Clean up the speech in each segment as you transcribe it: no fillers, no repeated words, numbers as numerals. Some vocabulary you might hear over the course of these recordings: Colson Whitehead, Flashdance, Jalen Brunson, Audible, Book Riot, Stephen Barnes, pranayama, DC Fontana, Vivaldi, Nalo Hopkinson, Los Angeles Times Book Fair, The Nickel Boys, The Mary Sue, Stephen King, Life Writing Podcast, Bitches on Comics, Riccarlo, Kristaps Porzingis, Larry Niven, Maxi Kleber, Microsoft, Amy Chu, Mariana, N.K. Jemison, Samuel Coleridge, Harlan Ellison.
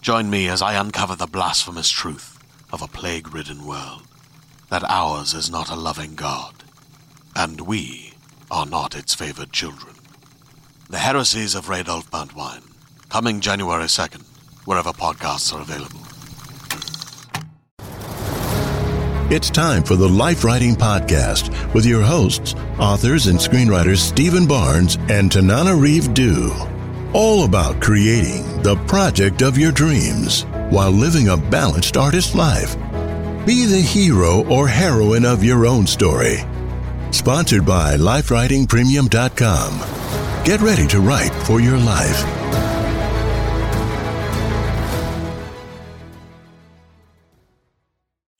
Join me as I uncover the blasphemous truth of a plague-ridden world, that ours is not a loving God, and we are not its favored children. The Heresies of Rudolf Bundwein, coming January 2nd, wherever podcasts are available. It's time for the Life Writing Podcast with your hosts, authors and screenwriters Stephen Barnes and Tananarive Due. All about creating the project of your dreams while living a balanced artist life. Be the hero or heroine of your own story. Sponsored by LifeWritingPremium.com. Get ready to write for your life.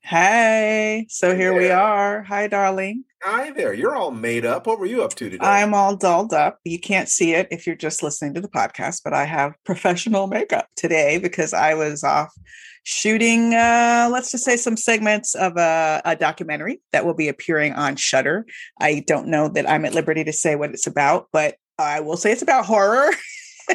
Hey, so here we are. Hi, darling. Hi there. You're all made up. What were you up to today? I'm all dolled up. You can't see it if you're just listening to the podcast, but I have professional makeup today because I was off shooting, let's just say, some segments of a documentary that will be appearing on Shutter. I don't know that I'm at liberty to say what it's about, but I will say it's about horror.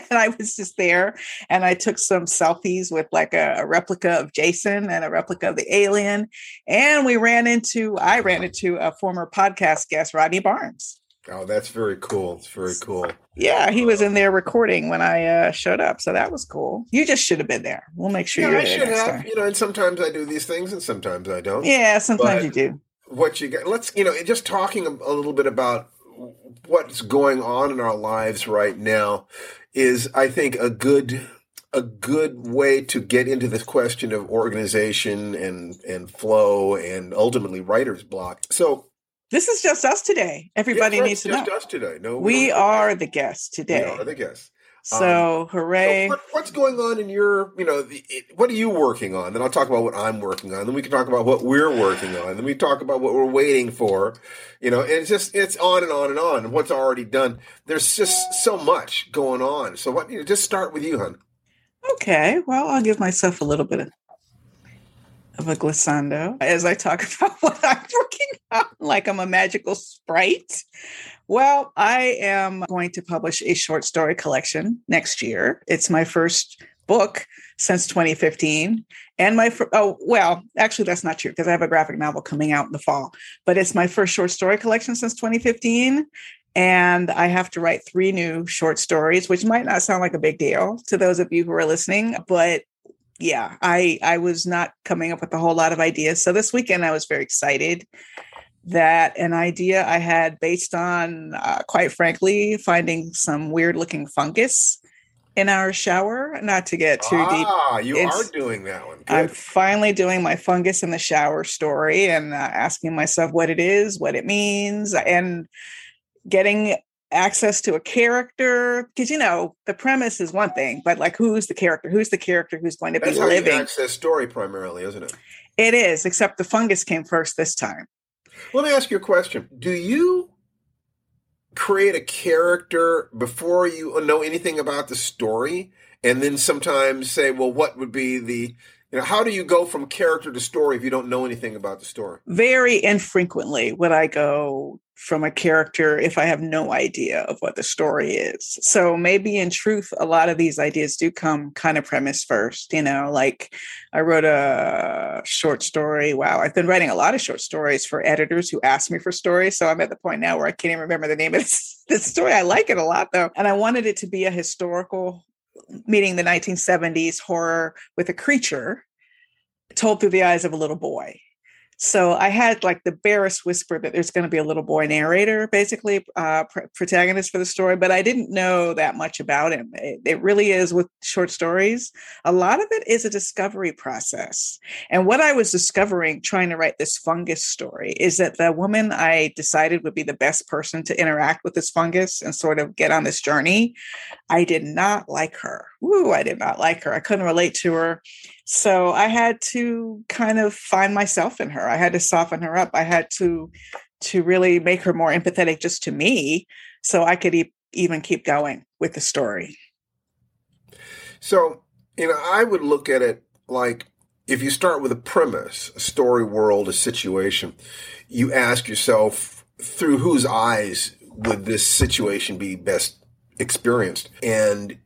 And I was just there and I took some selfies with like a replica of Jason and a replica of the Alien. And I ran into a former podcast guest, Rodney Barnes. Oh, that's very cool. It's very cool. Yeah, he was in there recording when I showed up. So that was cool. You just should have been there. We'll make sure you're there next time. You know, and sometimes I do these things and sometimes I don't. Yeah, sometimes you do. What you got, let's, you know, just talking a little bit about what's going on in our lives right now is, I think, a good way to get into this question of organization and flow and ultimately writer's block. So this is just us today. Everybody needs to know. It's just us today. No, we are the guests today. We are the guests. So hooray. So what's going on in your, you know, what are you working on? Then I'll talk about what I'm working on. Then we can talk about what we're working on. Then we talk about what we're waiting for, you know, and it's on and on and on. And what's already done. There's just so much going on. So what, you know, just start with you, hon. Okay. Well, I'll give myself a little bit of a glissando as I talk about what I'm working on, like I'm a magical sprite. Well, I am going to publish a short story collection next year. It's my first book since 2015. And actually, that's not true because I have a graphic novel coming out in the fall, but it's my first short story collection since 2015. And I have to write 3 new short stories, which might not sound like a big deal to those of you who are listening, but yeah, I was not coming up with a whole lot of ideas. So this weekend I was very excited that an idea I had based on, quite frankly, finding some weird looking fungus in our shower, not to get too deep. Are doing that one. Good. I'm finally doing my fungus in the shower story and asking myself what it is, what it means, and getting access to a character, because, you know, the premise is one thing, but like, who's the character? Who's the character who's going to be living? That's an access story primarily, isn't it? It is, except the fungus came first this time. Let me ask you a question. Do you create a character before you know anything about the story, and then sometimes say, well, what would be the, you know, how do you go from character to story if you don't know anything about the story? Very infrequently would I go from a character if I have no idea of what the story is. So maybe in truth, a lot of these ideas do come kind of premise first, you know, like I wrote a short story. Wow. I've been writing a lot of short stories for editors who ask me for stories. So I'm at the point now where I can't even remember the name of this story. I like it a lot though. And I wanted it to be a historical, meaning the 1970s horror with a creature told through the eyes of a little boy. So I had like the barest whisper that there's going to be a little boy narrator, basically protagonist for the story, but I didn't know that much about him. It really is with short stories. A lot of it is a discovery process. And what I was discovering trying to write this fungus story is that the woman I decided would be the best person to interact with this fungus and sort of get on this journey, I did not like her. Woo, I did not like her. I couldn't relate to her. So I had to kind of find myself in her. I had to soften her up. I had to really make her more empathetic just to me so I could even keep going with the story. So, you know, I would look at it like if you start with a premise, a story, world, a situation, you ask yourself through whose eyes would this situation be best experienced? And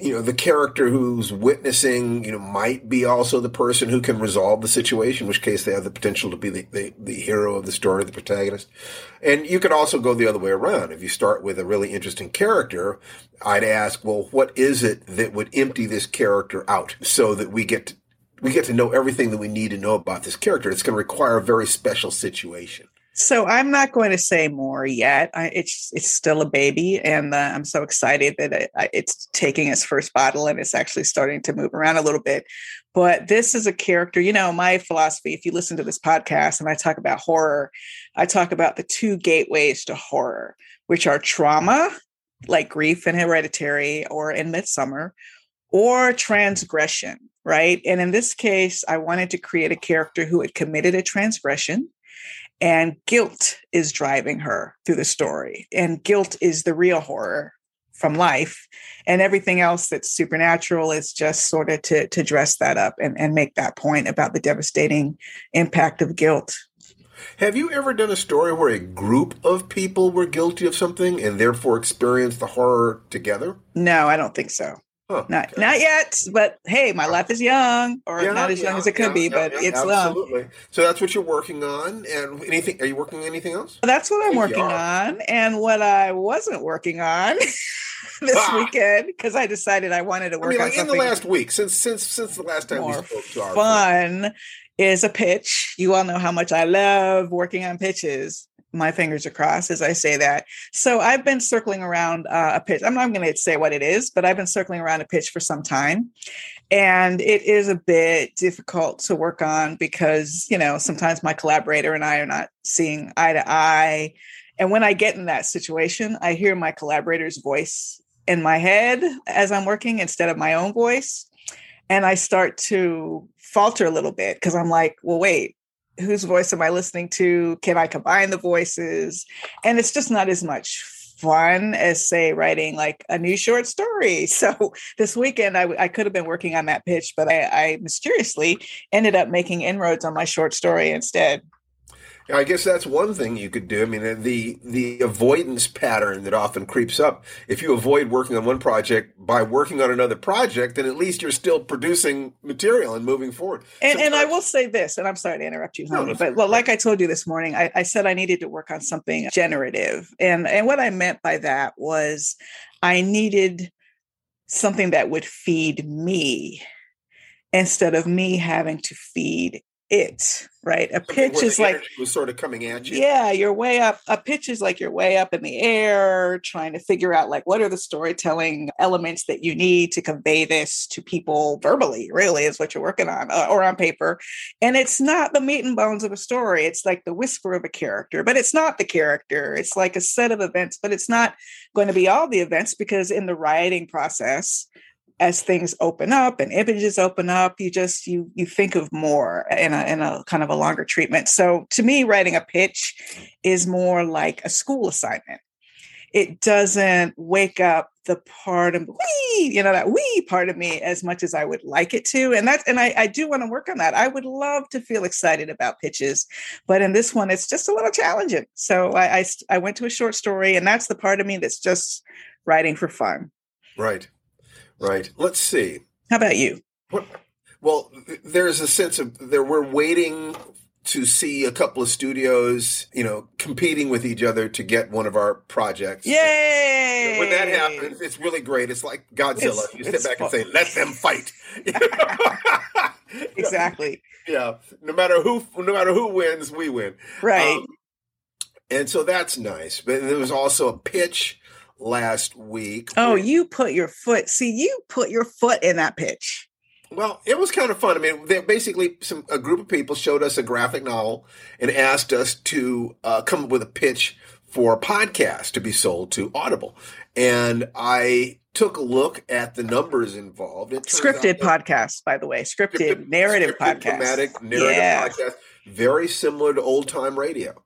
you know, the character who's witnessing, you know, might be also the person who can resolve the situation, in which case they have the potential to be the hero of the story, the protagonist. And you could also go the other way around. If you start with a really interesting character, I'd ask, well, what is it that would empty this character out so that we get to know everything that we need to know about this character? It's going to require a very special situation. So I'm not going to say more yet. It's still a baby, and I'm so excited that it's taking its first bottle and it's actually starting to move around a little bit. But this is a character, you know, my philosophy, if you listen to this podcast and I talk about horror, I talk about the two gateways to horror, which are trauma, like grief and Hereditary or in Midsommar, or transgression, right? And in this case, I wanted to create a character who had committed a transgression. And guilt is driving her through the story. And guilt is the real horror from life. And everything else that's supernatural is just sort of to dress that up and make that point about the devastating impact of guilt. Have you ever done a story where a group of people were guilty of something and therefore experienced the horror together? No, I don't think so. Huh, not yet, but hey, my life is young, or not as young as it could be, but it's absolutely long. So that's what you're working on, and anything? Are you working on anything else? That's what I'm working on, and what I wasn't working on this weekend because I decided I wanted to work on something. In the last week, since the last time we spoke to our fun is a pitch. You all know how much I love working on pitches. My fingers are crossed as I say that. So I've been circling around a pitch. I'm not going to say what it is, but I've been circling around a pitch for some time. And it is a bit difficult to work on because, you know, sometimes my collaborator and I are not seeing eye to eye. And when I get in that situation, I hear my collaborator's voice in my head as I'm working instead of my own voice. And I start to falter a little bit because I'm like, well, wait. Whose voice am I listening to? Can I combine the voices? And it's just not as much fun as, say, writing like a new short story. So this weekend, I could have been working on that pitch, but I mysteriously ended up making inroads on my short story instead. I guess that's one thing you could do. I mean, the avoidance pattern that often creeps up. If you avoid working on one project by working on another project, then at least you're still producing material and moving forward. And I will say this, and I'm sorry to interrupt you, honey, but well, like I told you this morning, I said I needed to work on something generative. And what I meant by that was I needed something that would feed me instead of me having to feed it, right? A pitch is like was sort of coming at you. Yeah, you're way up. A pitch is like you're way up in the air, trying to figure out like what are the storytelling elements that you need to convey this to people verbally. Really, is what you're working on, or on paper. And it's not the meat and bones of a story. It's like the whisper of a character, but it's not the character. It's like a set of events, but it's not going to be all the events, because in the writing process, as things open up and images open up, you think of more in a kind of a longer treatment. So to me, writing a pitch is more like a school assignment. It doesn't wake up the part of wee, that wee part of me as much as I would like it to. And I do want to work on that. I would love to feel excited about pitches, but in this one, it's just a little challenging. So I went to a short story, and that's the part of me that's just writing for fun. Right. Let's see. How about you? Well, there's a sense of we're waiting to see a couple of studios, competing with each other to get one of our projects. Yay! When that happens, it's really great. It's like Godzilla. You sit back and say, "Let them fight." Exactly. Yeah. No matter who wins, we win. Right. And so that's nice. But there was also a pitch last week. Oh, you put your foot in that pitch. Well, it was kind of fun. I mean, basically a group of people showed us a graphic novel and asked us to come up with a pitch for a podcast to be sold to Audible. And I took a look at the numbers involved. Scripted podcast, by the way. Scripted narrative podcast. Dramatic narrative podcast. Very similar to old-time radio.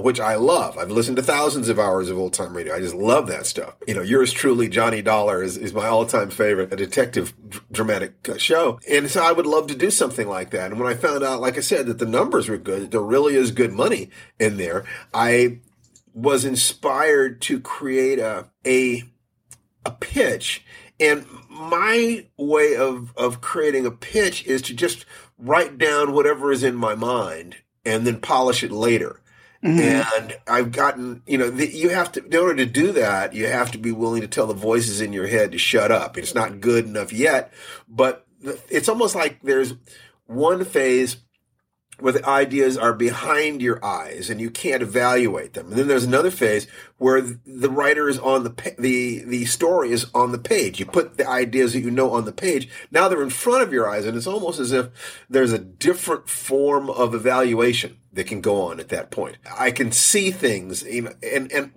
Which I love. I've listened to thousands of hours of old-time radio. I just love that stuff. Yours truly, Johnny Dollar, is my all-time favorite, a detective dramatic show. And so I would love to do something like that. And when I found out, like I said, that the numbers were good, that there really is good money in there, I was inspired to create a pitch. And my way of creating a pitch is to just write down whatever is in my mind and then polish it later. Mm-hmm. And I've gotten, you have to, in order to do that, you have to be willing to tell the voices in your head to shut up. It's not good enough yet, but it's almost like there's one phase where the ideas are behind your eyes and you can't evaluate them. And then there's another phase where the writer is on the story is on the page. You put the ideas that on the page. Now they're in front of your eyes, and it's almost as if there's a different form of evaluation that can go on at that point. I can see things, and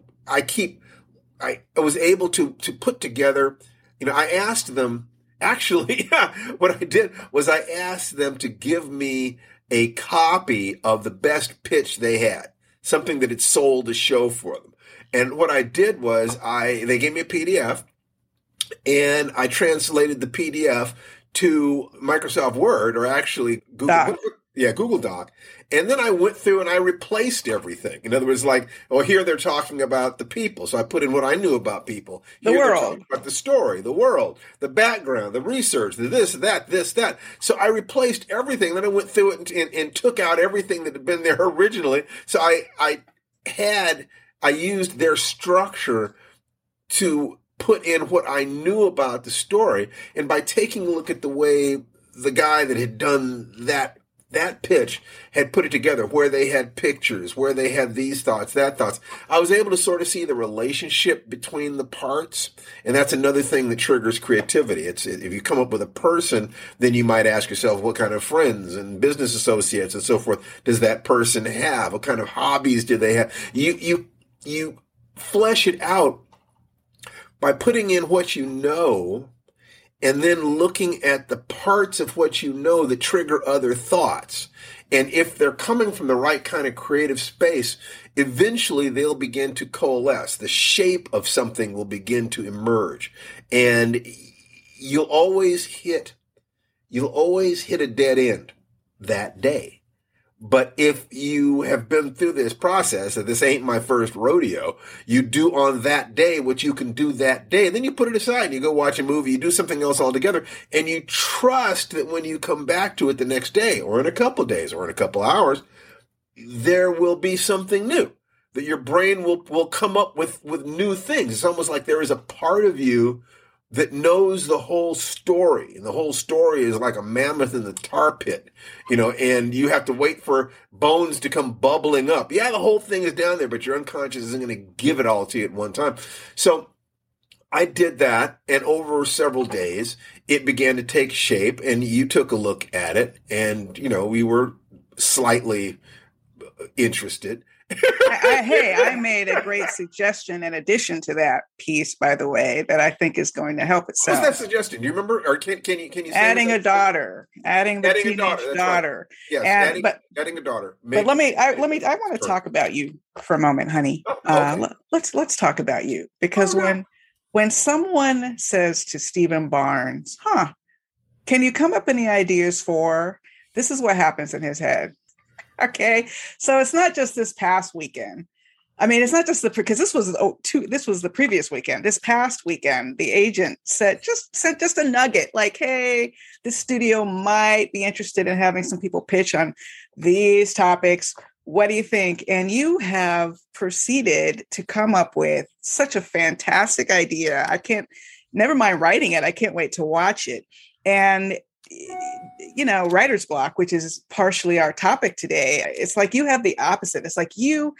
I was able to put together, I asked them, what I did was I asked them to give me a copy of the best pitch they had, something that had sold a show for them. And what I did was they gave me a PDF, and I translated the PDF to Microsoft Word, or actually Google Doc. And then I went through and I replaced everything. In other words, here they're talking about the people. So I put in what I knew about people. The world. About the story, the world, the background, the research, the this, that. So I replaced everything. Then I went through it and took out everything that had been there originally. So I used their structure to put in what I knew about the story. And by taking a look at the way the guy that had done that pitch had put it together, where they had pictures, where they had these thoughts, that thoughts. I was able to sort of see the relationship between the parts, and that's another thing that triggers creativity. It's if you come up with a person, then you might ask yourself, what kind of friends and business associates and so forth does that person have? What kind of hobbies do they have? You flesh it out by putting in what you know, and then looking at the parts of what you know that trigger other thoughts. And if they're coming from the right kind of creative space, eventually they'll begin to coalesce. The shape of something will begin to emerge. And you'll always hit a dead end that day. But if you have been through this process, that this ain't my first rodeo, you do on that day what you can do that day. And then you put it aside and you go watch a movie, you do something else altogether, and you trust that when you come back to it the next day or in a couple of days or in a couple of hours, there will be something new, that your brain will come up with new things. It's almost like there is a part of you that knows the whole story, and the whole story is like a mammoth in the tar pit, you know, and you have to wait for bones to come bubbling up. Yeah, the whole thing is down there, but your unconscious isn't going to give it all to you at one time. So I did that, and over several days, it began to take shape, and you took a look at it, and, you know, we were slightly interested. I made a great suggestion in addition to that piece, by the way, that I think is going to help itself. What was that suggestion? Do you remember? Or can you say adding a daughter, adding the teenage daughter. Right. Yes, adding a daughter. Maybe. But I want to talk about you for a moment, honey. Oh, okay. Let's talk about you, because when someone says to Stephen Barnes, can you come up any ideas for this, is what happens in his head. Okay, so it's not just this past weekend. I mean, it's not just because this was this was the previous weekend. This past weekend, the agent sent just a nugget like, "Hey, this studio might be interested in having some people pitch on these topics. What do you think?" And you have proceeded to come up with such a fantastic idea. Never mind writing it. I can't wait to watch it. And you know, writer's block, which is partially our topic today, it's like you have the opposite. It's like you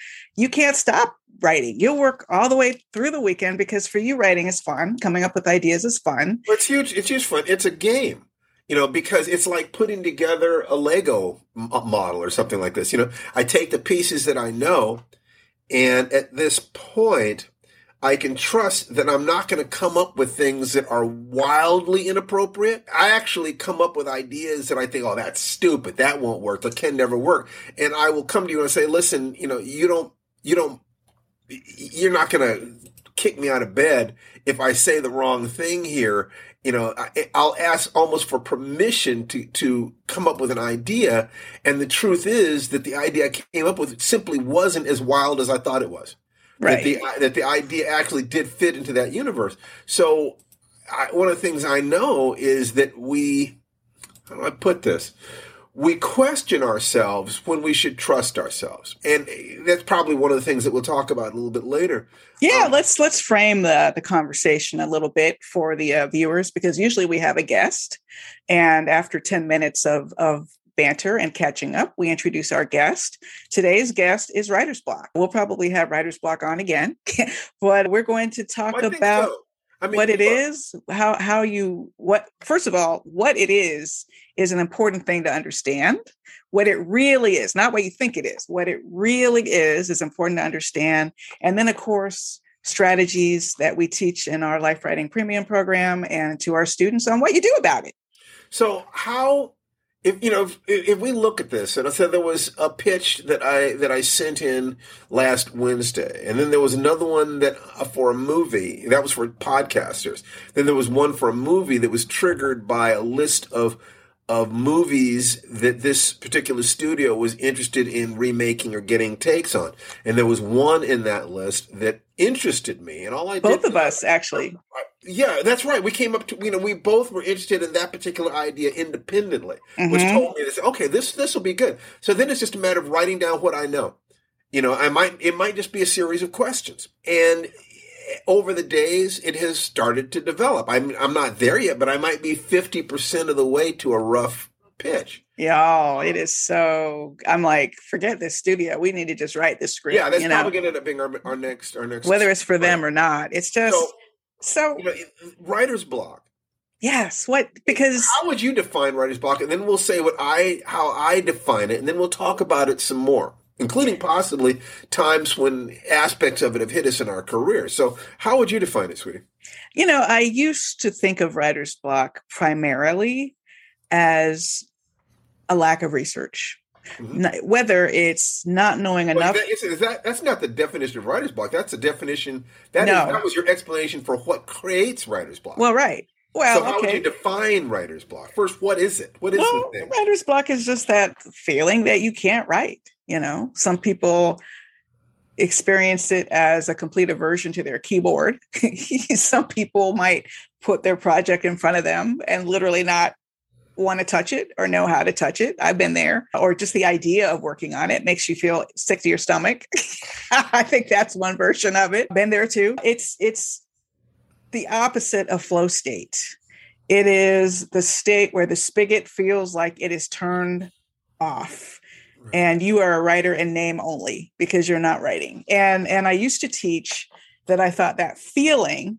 can't stop writing. You'll work all the way through the weekend, because for you, writing is fun. Coming up with ideas is fun. Well, it's huge fun. It's a game, you know, because it's like putting together a Lego model or something like this. You know, I take the pieces that I know, and at this point, I can trust that I'm not going to come up with things that are wildly inappropriate. I actually come up with ideas that I think, oh, that's stupid. That won't work. That can never work. And I will come to you and say, listen, you know, you're not going to kick me out of bed if I say the wrong thing here. You know, I'll ask almost for permission to come up with an idea. And the truth is that the idea I came up with simply wasn't as wild as I thought it was. Right. That the idea actually did fit into that universe. So one of the things I know is that we question ourselves when we should trust ourselves. And that's probably one of the things that we'll talk about a little bit later. Yeah, let's frame the conversation a little bit for the viewers, because usually we have a guest, and after 10 minutes of banter and catching up, we introduce our guest. Today's guest is Writer's Block. We'll probably have Writer's Block on again, but we're going to talk about what it is, what it is an important thing to understand. What it really is, not what you think it is, what it really is important to understand. And then, of course, strategies that we teach in our Life Writing Premium program and to our students on what you do about it. So If we look at this, and I said there was a pitch that I sent in last Wednesday, and then there was another one that for a movie that was for podcasters. Then there was one for a movie that was triggered by a list of movies that this particular studio was interested in remaking or getting takes on. And there was one in that list that interested me. And all I did, both of us actually. Yeah, that's right. We came up to, you know, we both were interested in that particular idea independently, which told me this, okay, this will be good. So then it's just a matter of writing down what I know. You know, it might just be a series of questions. And over the days, it has started to develop. I'm not there yet, but I might be 50% of the way to a rough pitch. Y'all, it is so. I'm like, forget this studio. We need to just write this script. Yeah, that's probably going to end up being our next. Whether it's for them or not, it's just so. You know, writer's block. Yes. What? Because how would you define writer's block? And then we'll say how I define it, and then we'll talk about it some more, including possibly times when aspects of it have hit us in our career. So how would you define it, sweetie? You know, I used to think of writer's block primarily as a lack of research, whether it's not knowing enough. That's not the definition of writer's block. That's the definition. That was your explanation for what creates writer's block. Well, right. Well, so how would you define writer's block? First, what is it? What is the thing? Writer's block is just that feeling that you can't write. You know, some people experience it as a complete aversion to their keyboard. Some people might put their project in front of them and literally not want to touch it or know how to touch it. I've been there. Or just the idea of working on it makes you feel sick to your stomach. I think that's one version of it. Been there too. It's the opposite of flow state. It is the state where the spigot feels like it is turned off. And you are a writer in name only because you're not writing. And I used to teach that I thought that feeling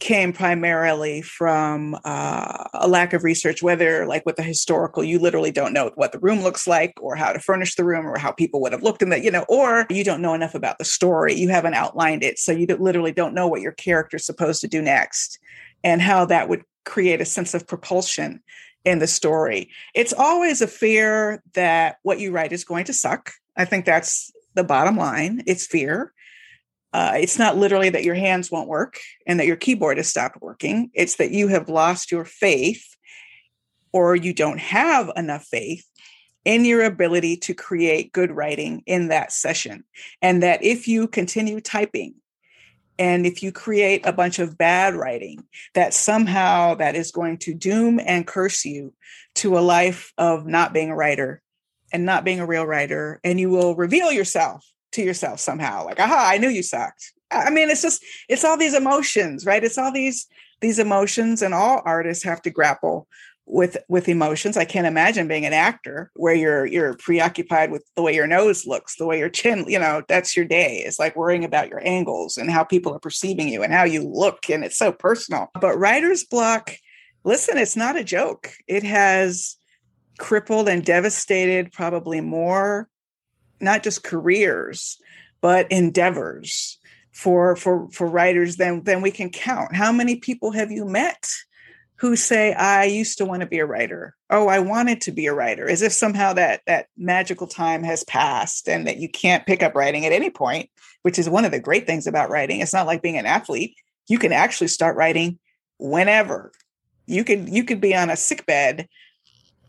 came primarily from a lack of research, whether like with the historical, you literally don't know what the room looks like or how to furnish the room or how people would have looked in that, you know, or you don't know enough about the story. You haven't outlined it. So you literally don't know what your character's supposed to do next and how that would create a sense of propulsion in the story. It's always a fear that what you write is going to suck. I think that's the bottom line. It's fear. It's not literally that your hands won't work and that your keyboard has stopped working. It's that you have lost your faith or you don't have enough faith in your ability to create good writing in that session. And that if you continue typing and if you create a bunch of bad writing, that somehow that is going to doom and curse you to a life of not being a writer and not being a real writer. And you will reveal yourself to yourself somehow. Like, aha, I knew you sucked. I mean, it's just, it's all these emotions, right? It's all these emotions, and all artists have to grapple with emotions. I can't imagine being an actor where you're preoccupied with the way your nose looks, the way your chin, you know, that's your day. It's like worrying about your angles and how people are perceiving you and how you look. And it's so personal, but writer's block, listen, it's not a joke. It has crippled and devastated probably more, not just careers, but endeavors for writers than we can count. How many people have you met who say, I used to want to be a writer. Oh, I wanted to be a writer. As if somehow that magical time has passed and that you can't pick up writing at any point, which is one of the great things about writing. It's not like being an athlete. You can actually start writing whenever. You could be on a sickbed,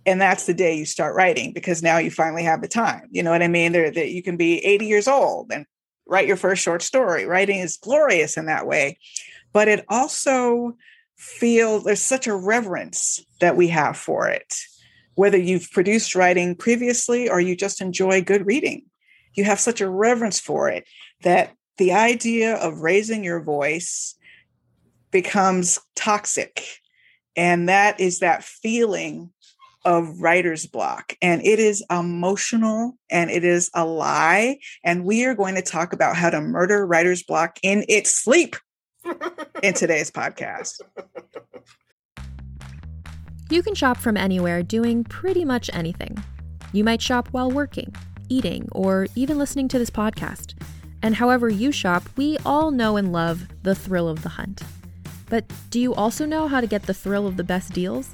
and that's the day you start writing because now you finally have the time. You know what I mean? That you can be 80 years old and write your first short story. Writing is glorious in that way, but it also feel there's such a reverence that we have for it, whether you've produced writing previously or you just enjoy good reading. You have such a reverence for it that the idea of raising your voice becomes toxic. And that is that feeling of writer's block. And it is emotional and it is a lie. And we are going to talk about how to murder writer's block in its sleep in today's podcast. You can shop from anywhere doing pretty much anything. You might shop while working, eating, or even listening to this podcast. And however you shop, we all know and love the thrill of the hunt. But do you also know how to get the thrill of the best deals?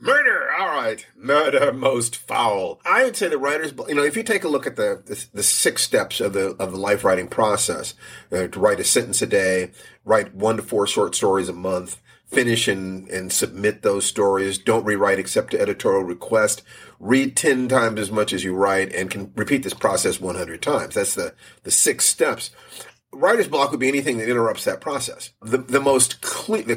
Murder, all right. Murder most foul. I would say the writer's block, if you take a look at the 6 steps of the life writing process, to write a sentence a day, write 1 to 4 short stories a month, finish and submit those stories, don't rewrite except to editorial request, read 10 times as much as you write, and can repeat this process 100 times. That's the 6 steps. Writer's block would be anything that interrupts that process. The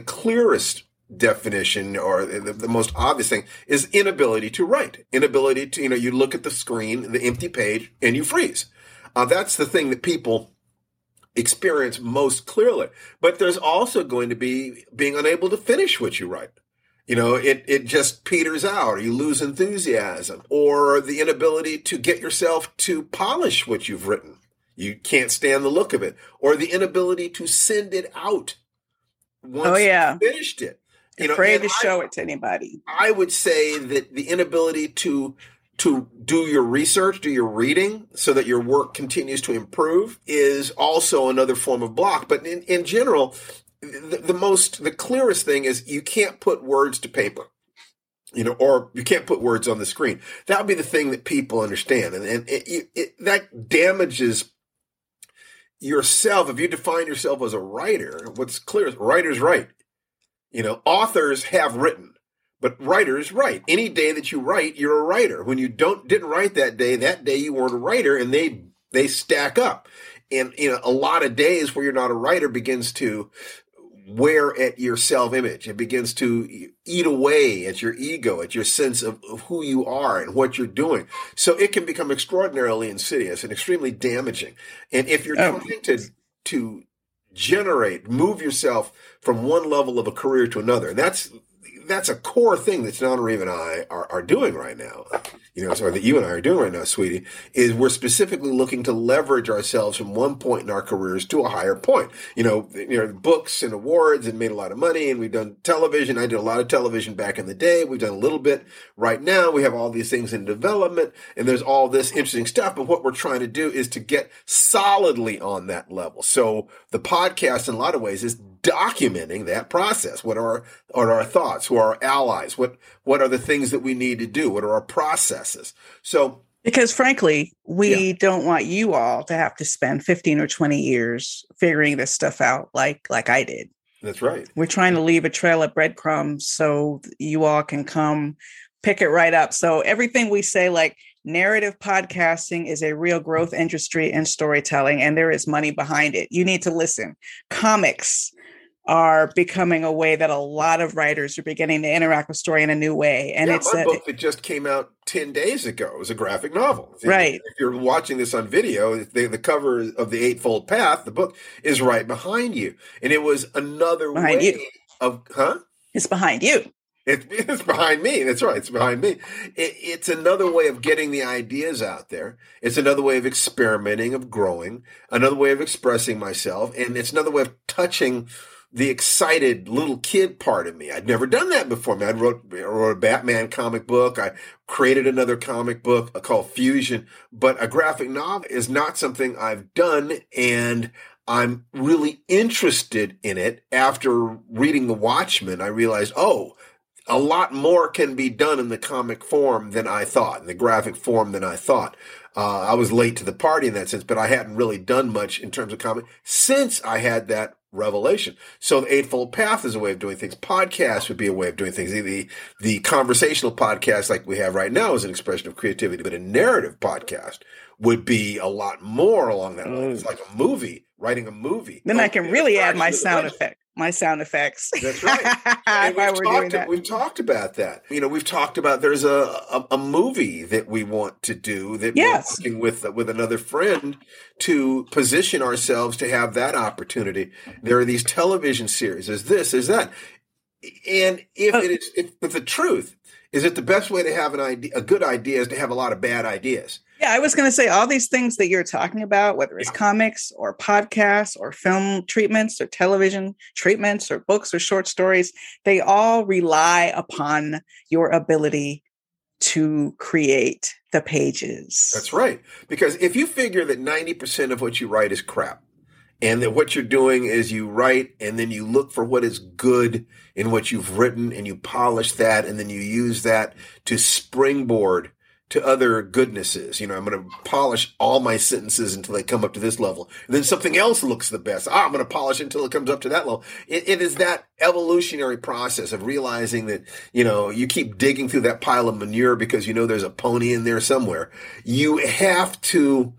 clearest definition, or the most obvious thing, is inability to write. Inability to, you look at the screen, the empty page, and you freeze. That's the thing that people experience most clearly. But there's also going to be being unable to finish what you write. It just peters out, or you lose enthusiasm, or the inability to get yourself to polish what you've written. You can't stand the look of it, or the inability to send it out once you finished it. Afraid to show it to anybody. I would say that the inability to do your research, do your reading, so that your work continues to improve, is also another form of block. But in general, the clearest thing is you can't put words to paper, or you can't put words on the screen. That would be the thing that people understand, and that damages yourself. If you define yourself as a writer, what's clear is writers write. Authors have written, but writers write. Any day that you write, you're a writer. When you didn't write that day you weren't a writer, and they stack up. And a lot of days where you're not a writer begins to wear at your self-image. It begins to eat away at your ego, at your sense of who you are and what you're doing. So it can become extraordinarily insidious and extremely damaging. And if you're trying to generate, move yourself from one level of a career to another, and that's a core thing that Tananarive and I are doing right now, or that you and I are doing right now, sweetie, is we're specifically looking to leverage ourselves from one point in our careers to a higher point. Books and awards, and made a lot of money, and we've done television. I did a lot of television back in the day. We've done a little bit right now. We have all these things in development, and there's all this interesting stuff. But what we're trying to do is to get solidly on that level. So the podcast, in a lot of ways, is documenting that process. What are our thoughts? Who are our allies? What are the things that we need to do? What are our processes? So, because frankly, we don't want you all to have to spend 15 or 20 years figuring this stuff out like I did. That's right. We're trying to leave a trail of breadcrumbs so you all can come pick it right up. So everything we say, like narrative podcasting, is a real growth industry in storytelling, and there is money behind it. You need to listen. Comics are becoming a way that a lot of writers are beginning to interact with story in a new way. And it's my book that just came out 10 days ago. It was a graphic novel. Right. If you're watching this on video, the cover of The Eightfold Path, the book, is right behind you. And it was another behind way you. Of, huh? It's behind you. It's behind me. That's right. It's behind me. It's another way of getting the ideas out there. It's another way of experimenting, of growing, another way of expressing myself. And it's another way of touching the excited little kid part of me. I'd never done that before. I wrote a Batman comic book. I created another comic book called Fusion. But a graphic novel is not something I've done, and I'm really interested in it. After reading The Watchmen, I realized, a lot more can be done in the comic form than I thought, in the graphic form than I thought. I was late to the party in that sense, but I hadn't really done much in terms of comic since I had that revelation. So The Eightfold Path is a way of doing things. Podcasts would be a way of doing things. The conversational podcast like we have right now is an expression of creativity, but a narrative podcast would be a lot more along that line. It's like a movie, writing a movie. Then I can really add my sound effects. That's right. We've talked about that. We've talked about there's a movie that we want to do that we're working with another friend to position ourselves to have that opportunity. There are these television series. Is this? Is that? And if the truth is that the best way to have a good idea is to have a lot of bad ideas. Yeah, I was going to say all these things that you're talking about, whether it's comics or podcasts or film treatments or television treatments or books or short stories, they all rely upon your ability to create the pages. That's right. Because if you figure that 90% of what you write is crap And then what you're doing is you write and then you look for what is good in what you've written and you polish that. And then you use that to springboard to other goodnesses. You know, I'm going to polish all my sentences until they come up to this level. And then something else looks the best. I'm going to polish it until it comes up to that level. It is that evolutionary process of realizing that, you know, you keep digging through that pile of manure because you know there's a pony in there somewhere. You have to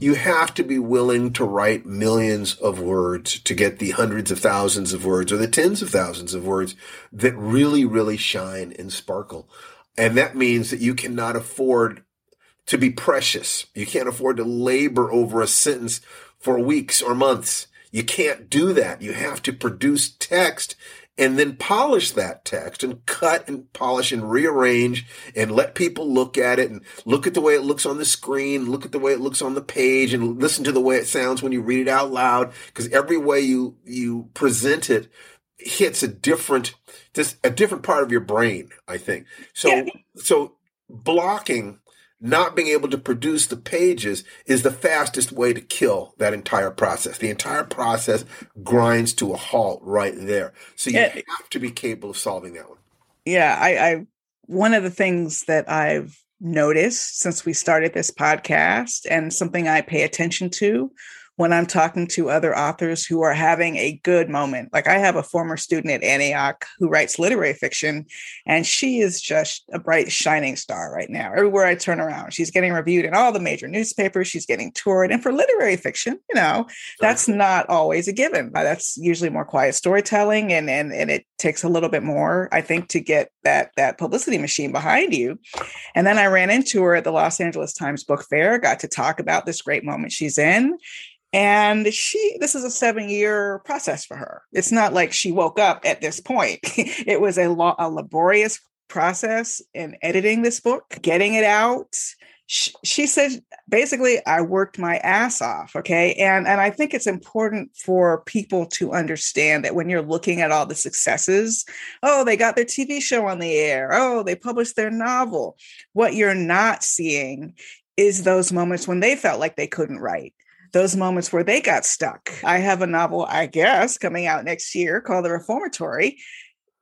be willing to write millions of words to get the hundreds of thousands of words or the tens of thousands of words that really, really shine and sparkle. And that means that you cannot afford to be precious. You can't afford to labor over a sentence for weeks or months. You can't do that. You have to produce text and then polish that text and cut and polish and rearrange and let people look at it and look at the way it looks on the screen, look at the way it looks on the page, and listen to the way it sounds when you read it out loud, because every way you present it hits a different part of your brain, I think. So blocking, not being able to produce the pages, is the fastest way to kill that entire process. The entire process grinds to a halt right there. So you have to be capable of solving that one. Yeah, I one of the things that I've noticed since we started this podcast, and something I pay attention to when I'm talking to other authors who are having a good moment. Like, I have a former student at Antioch who writes literary fiction, and she is just a bright, shining star right now. Everywhere I turn around, she's getting reviewed in all the major newspapers. She's getting toured. And for literary fiction, you know, that's not always a given. That's usually more quiet storytelling. And it takes a little bit more, I think, to get that publicity machine behind you. And then I ran into her at the Los Angeles Times Book Fair, got to talk about this great moment she's in. And this is a 7-year process for her. It's not like she woke up at this point. It was a laborious process in editing this book, getting it out. She said, basically, I worked my ass off. Okay. And I think it's important for people to understand that when you're looking at all the successes, oh, they got their TV show on the air. Oh, they published their novel. What you're not seeing is those moments when they felt like they couldn't write. Those moments where they got stuck. I have a novel, I guess, coming out next year called The Reformatory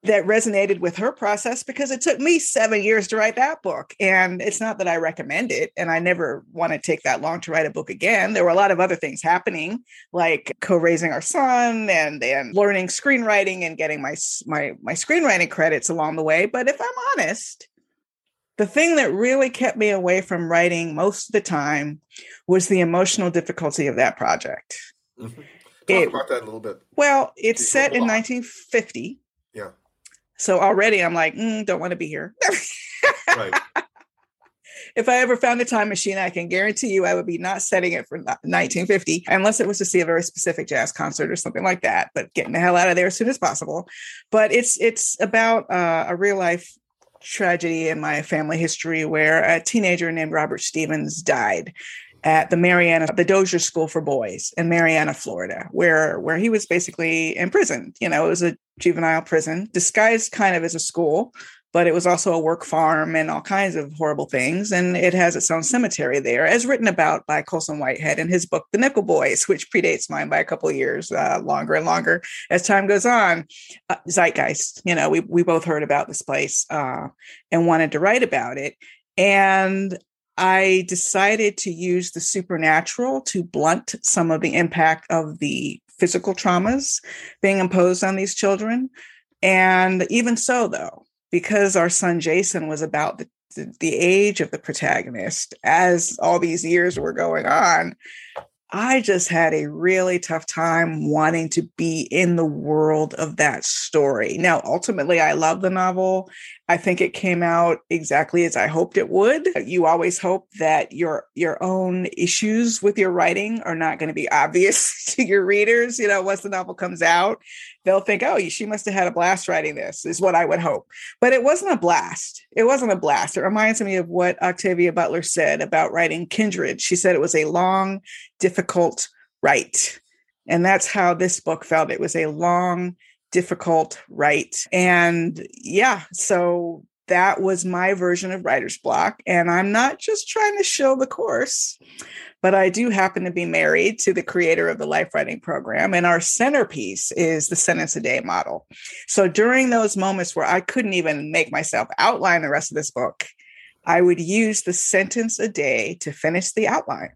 that resonated with her process because it took me 7 years to write that book. And it's not that I recommend it, and I never want to take that long to write a book again. There were a lot of other things happening, like co-raising our son and learning screenwriting and getting my screenwriting credits along the way. But if I'm honest, the thing that really kept me away from writing most of the time was the emotional difficulty of that project. Mm-hmm. Talk about that a little bit. Well, it's set in 1950. Yeah. So already I'm like, don't want to be here. Right. If I ever found a time machine, I can guarantee you I would be not setting it for 1950, unless it was to see a very specific jazz concert or something like that, but getting the hell out of there as soon as possible. But it's about a real life tragedy in my family history where a teenager named Robert Stevens died at the Dozier School for Boys in Mariana, Florida, where he was basically imprisoned. You know, it was a juvenile prison disguised kind of as a school, but it was also a work farm and all kinds of horrible things. And it has its own cemetery there, as written about by Colson Whitehead in his book, The Nickel Boys, which predates mine by a couple of years, longer and longer as time goes on. Zeitgeist, you know, we both heard about this place and wanted to write about it. And I decided to use the supernatural to blunt some of the impact of the physical traumas being imposed on these children. And even so, though, because our son Jason was about the age of the protagonist, as all these years were going on, I just had a really tough time wanting to be in the world of that story. Now, ultimately, I love the novel. I think it came out exactly as I hoped it would. You always hope that your own issues with your writing are not going to be obvious to your readers. You know, once the novel comes out, they'll think, oh, she must have had a blast writing this, is what I would hope. But it wasn't a blast. It wasn't a blast. It reminds me of what Octavia Butler said about writing Kindred. She said it was a long, difficult write. And that's how this book felt. It was a long, difficult write. And yeah, so that was my version of writer's block. And I'm not just trying to shill the course, but I do happen to be married to the creator of the Life Writing program. And our centerpiece is the sentence a day model. So during those moments where I couldn't even make myself outline the rest of this book, I would use the sentence a day to finish the outline.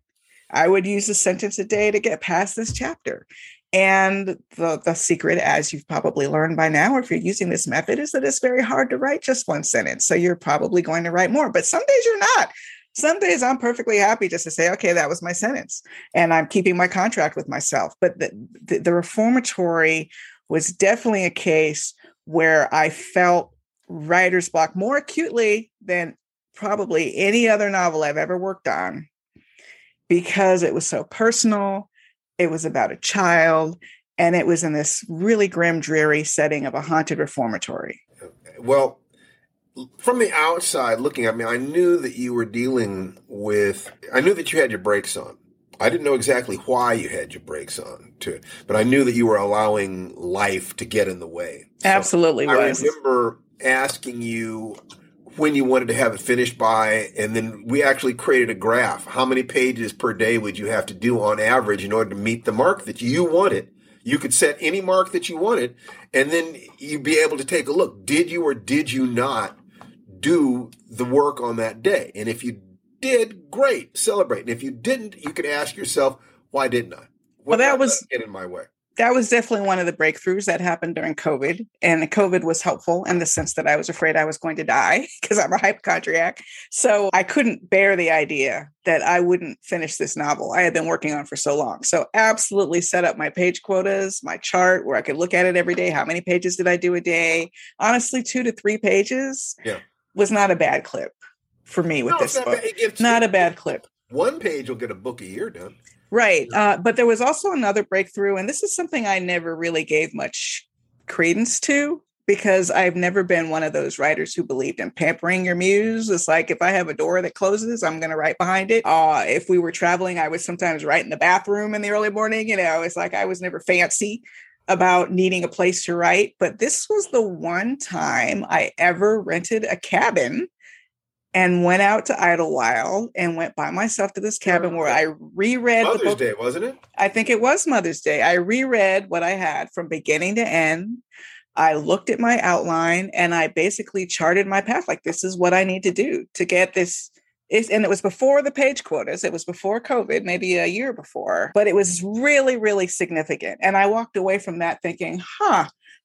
I would use the sentence a day to get past this chapter. And the secret, as you've probably learned by now, if you're using this method, is that it's very hard to write just one sentence. So you're probably going to write more, but some days you're not. Some days I'm perfectly happy just to say, okay, that was my sentence. And I'm keeping my contract with myself. But the Reformatory was definitely a case where I felt writer's block more acutely than probably any other novel I've ever worked on, because it was so personal. It was about a child, and it was in this really grim, dreary setting of a haunted reformatory. Well, from the outside looking at me, I knew that you were dealing with, I knew that you had your brakes on. I didn't know exactly why you had your brakes on, too, but I knew that you were allowing life to get in the way. So absolutely was. I remember asking you when you wanted to have it finished by, and then we actually created a graph. How many pages per day would you have to do on average in order to meet the mark that you wanted? You could set any mark that you wanted, and then you'd be able to take a look. Did you or did you not do the work on that day? And if you did, great, celebrate. And if you didn't, you could ask yourself, why didn't I? What did I get in my way? That was definitely one of the breakthroughs that happened during COVID. And COVID was helpful in the sense that I was afraid I was going to die because I'm a hypochondriac. So I couldn't bear the idea that I wouldn't finish this novel I had been working on for so long. So absolutely set up my page quotas, my chart where I could look at it every day. How many pages did I do a day? Honestly, 2 to 3 pages was not a bad clip for me with this book. Not a bad clip. One page will get a book a year done. Right. But there was also another breakthrough. And this is something I never really gave much credence to, because I've never been one of those writers who believed in pampering your muse. It's like, if I have a door that closes, I'm going to write behind it. If we were traveling, I would sometimes write in the bathroom in the early morning. You know, it's like I was never fancy about needing a place to write. But this was the one time I ever rented a cabin and went out to Idlewild and went by myself to this cabin where I reread Mother's the book. Day, wasn't it? I think it was Mother's Day. I reread what I had from beginning to end. I looked at my outline and I basically charted my path. Like, this is what I need to do to get this. And it was before the page quotas. It was before COVID, maybe a year before. But it was really, really significant. And I walked away from that thinking,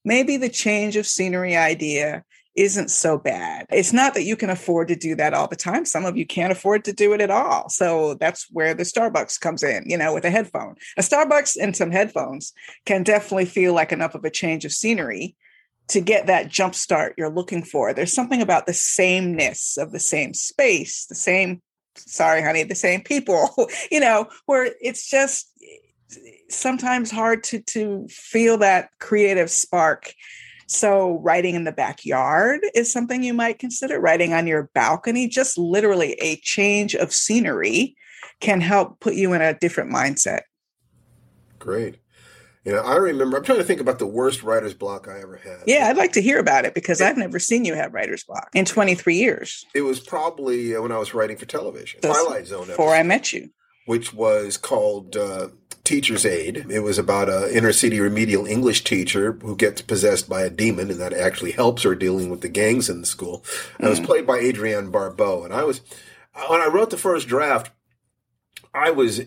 maybe the change of scenery idea isn't so bad. It's not that you can afford to do that all the time. Some of you can't afford to do it at all. So that's where the Starbucks comes in, you know, with a headphone. A Starbucks and some headphones can definitely feel like enough of a change of scenery to get that jump start you're looking for. There's something about the sameness of the same space, the same, the same people, you know, where it's just sometimes hard to feel that creative spark. So writing in the backyard is something you might consider. Writing on your balcony, just literally a change of scenery can help put you in a different mindset. Great. You know, I remember, I'm trying to think about the worst writer's block I ever had. Yeah, I'd like to hear about it, because I've never seen you have writer's block in 23 years. It was probably when I was writing for television. The Twilight Zone episode. Before I met you. Which was called Teacher's Aid. It was about an inner city remedial English teacher who gets possessed by a demon, and that actually helps her dealing with the gangs in the school. Mm-hmm. I was played by Adrienne Barbeau, and when I wrote the first draft, I was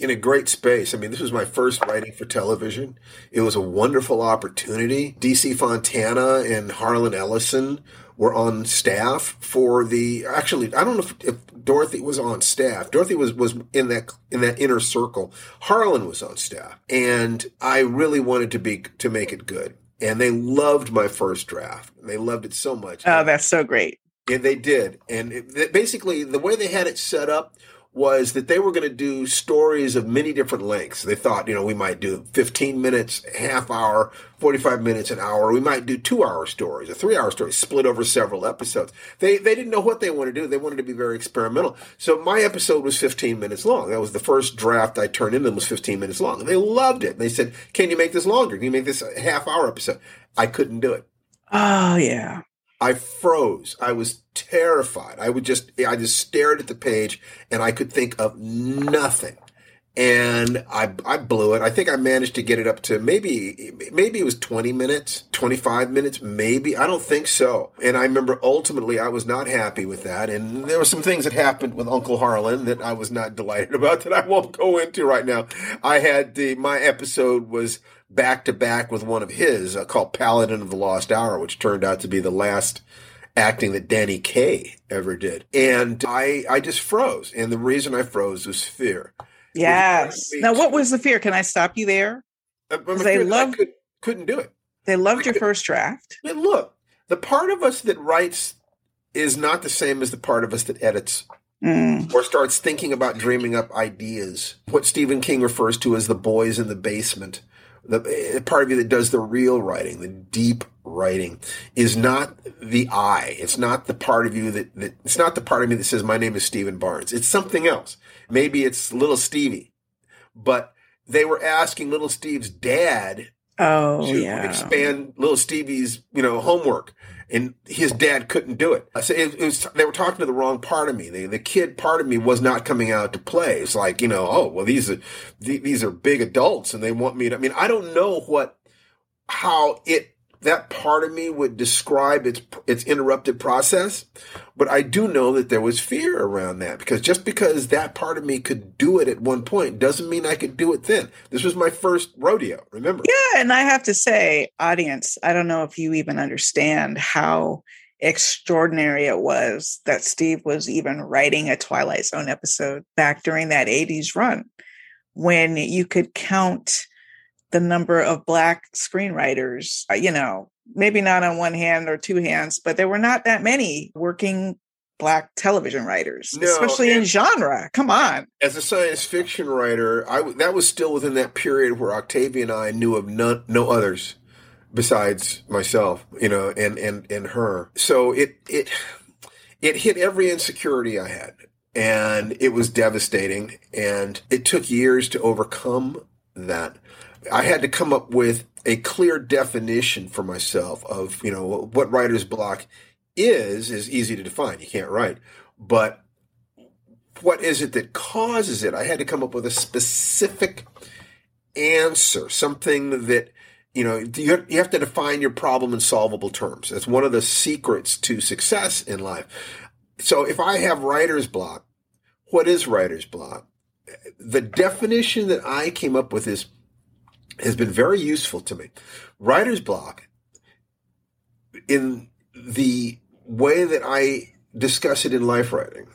in a great space. I mean, this was my first writing for television. It was a wonderful opportunity. DC Fontana and Harlan Ellison were on staff for actually, I don't know if Dorothy was on staff. Dorothy was in that inner circle. Harlan was on staff, and I really wanted to make it good. And they loved my first draft. They loved it so much. Oh, that's so great. And they did. And basically the way they had it set up was that they were going to do stories of many different lengths. They thought, you know, we might do 15 minutes, half hour, 45 minutes, an hour. We might do 2-hour stories or 3-hour stories split over several episodes. They didn't know what they wanted to do. They wanted to be very experimental. So my episode was 15 minutes long. That was the first draft I turned in them was 15 minutes long. And they loved it. They said, can you make this longer? Can you make this a half-hour episode? I couldn't do it. Oh, yeah. I froze. I was terrified. I just stared at the page and I could think of nothing. And I blew it. I think I managed to get it up to maybe it was 20 minutes, 25 minutes, maybe. I don't think so. And I remember ultimately I was not happy with that. And there were some things that happened with Uncle Harlan that I was not delighted about that I won't go into right now. I had my episode was back to back with one of his called Paladin of the Lost Hour, which turned out to be the last acting that Danny Kaye ever did. And I just froze. And the reason I froze was fear. Yes. Now, what was the fear? Can I stop you there? Because I couldn't do it. They loved your first draft. And look, the part of us that writes is not the same as the part of us that edits or starts thinking about dreaming up ideas. What Stephen King refers to as the boys in the basement, the part of you that does the real writing, the deep writing, is not the I. It's not the part of you that it's not the part of me that says, my name is Stephen Barnes. It's something else. Maybe it's Little Stevie, but they were asking Little Steve's dad to expand Little Stevie's, homework, and his dad couldn't do it. So they were talking to the wrong part of me. The kid part of me was not coming out to play. It's like, these are big adults, and they want me to. I mean, I don't know how that part of me would describe its interrupted process, but I do know that there was fear around that, because just because that part of me could do it at one point doesn't mean I could do it then. This was my first rodeo, remember? Yeah, and I have to say, audience, I don't know if you even understand how extraordinary it was that Steve was even writing a Twilight Zone episode back during that 80s run, when you could count the number of Black screenwriters, maybe not on one hand or two hands, but there were not that many working Black television writers, especially in genre. Come on. As a science fiction writer, that was still within that period where Octavia and I knew of no others besides myself, and her. So it hit every insecurity I had, and it was devastating, and it took years to overcome that. I had to come up with a clear definition for myself of, what writer's block is easy to define. You can't write. But what is it that causes it? I had to come up with a specific answer, something that, you have to define your problem in solvable terms. That's one of the secrets to success in life. So if I have writer's block, what is writer's block? The definition that I came up with has been very useful to me. Writer's block, in the way that I discuss it in Life Writing,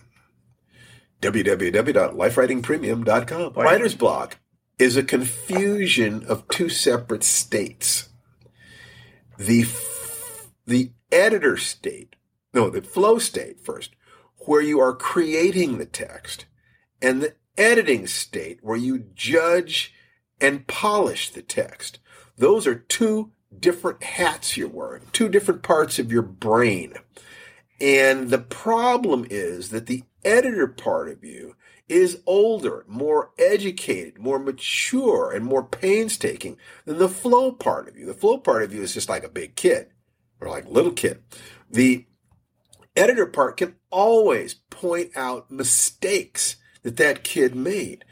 www.LifeWritingPremium.com. Writer's block is a confusion of two separate states. The flow state first, where you are creating the text, and the editing state, where you judge and polish the text. Those are two different hats you're wearing, two different parts of your brain. And the problem is that the editor part of you is older, more educated, more mature, and more painstaking than the flow part of you. The flow part of you is just like a big kid or like a little kid. The editor part can always point out mistakes that kid made.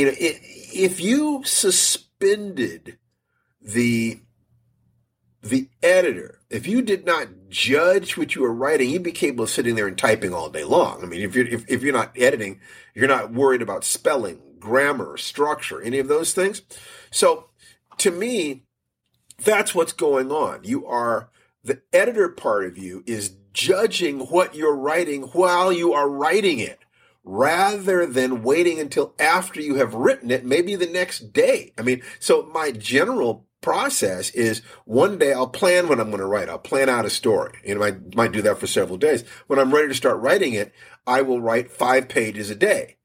If you suspended the editor, if you did not judge what you were writing, you'd be capable of sitting there and typing all day long. I mean, if you're not editing, you're not worried about spelling, grammar, structure, any of those things. So to me, that's what's going on. The editor part of you is judging what you're writing while you are writing it, rather than waiting until after you have written it, maybe the next day. I mean, so my general process is, one day I'll plan what I'm going to write. I'll plan out a story. I might do that for several days. When I'm ready to start writing it, I will write 5 pages a day.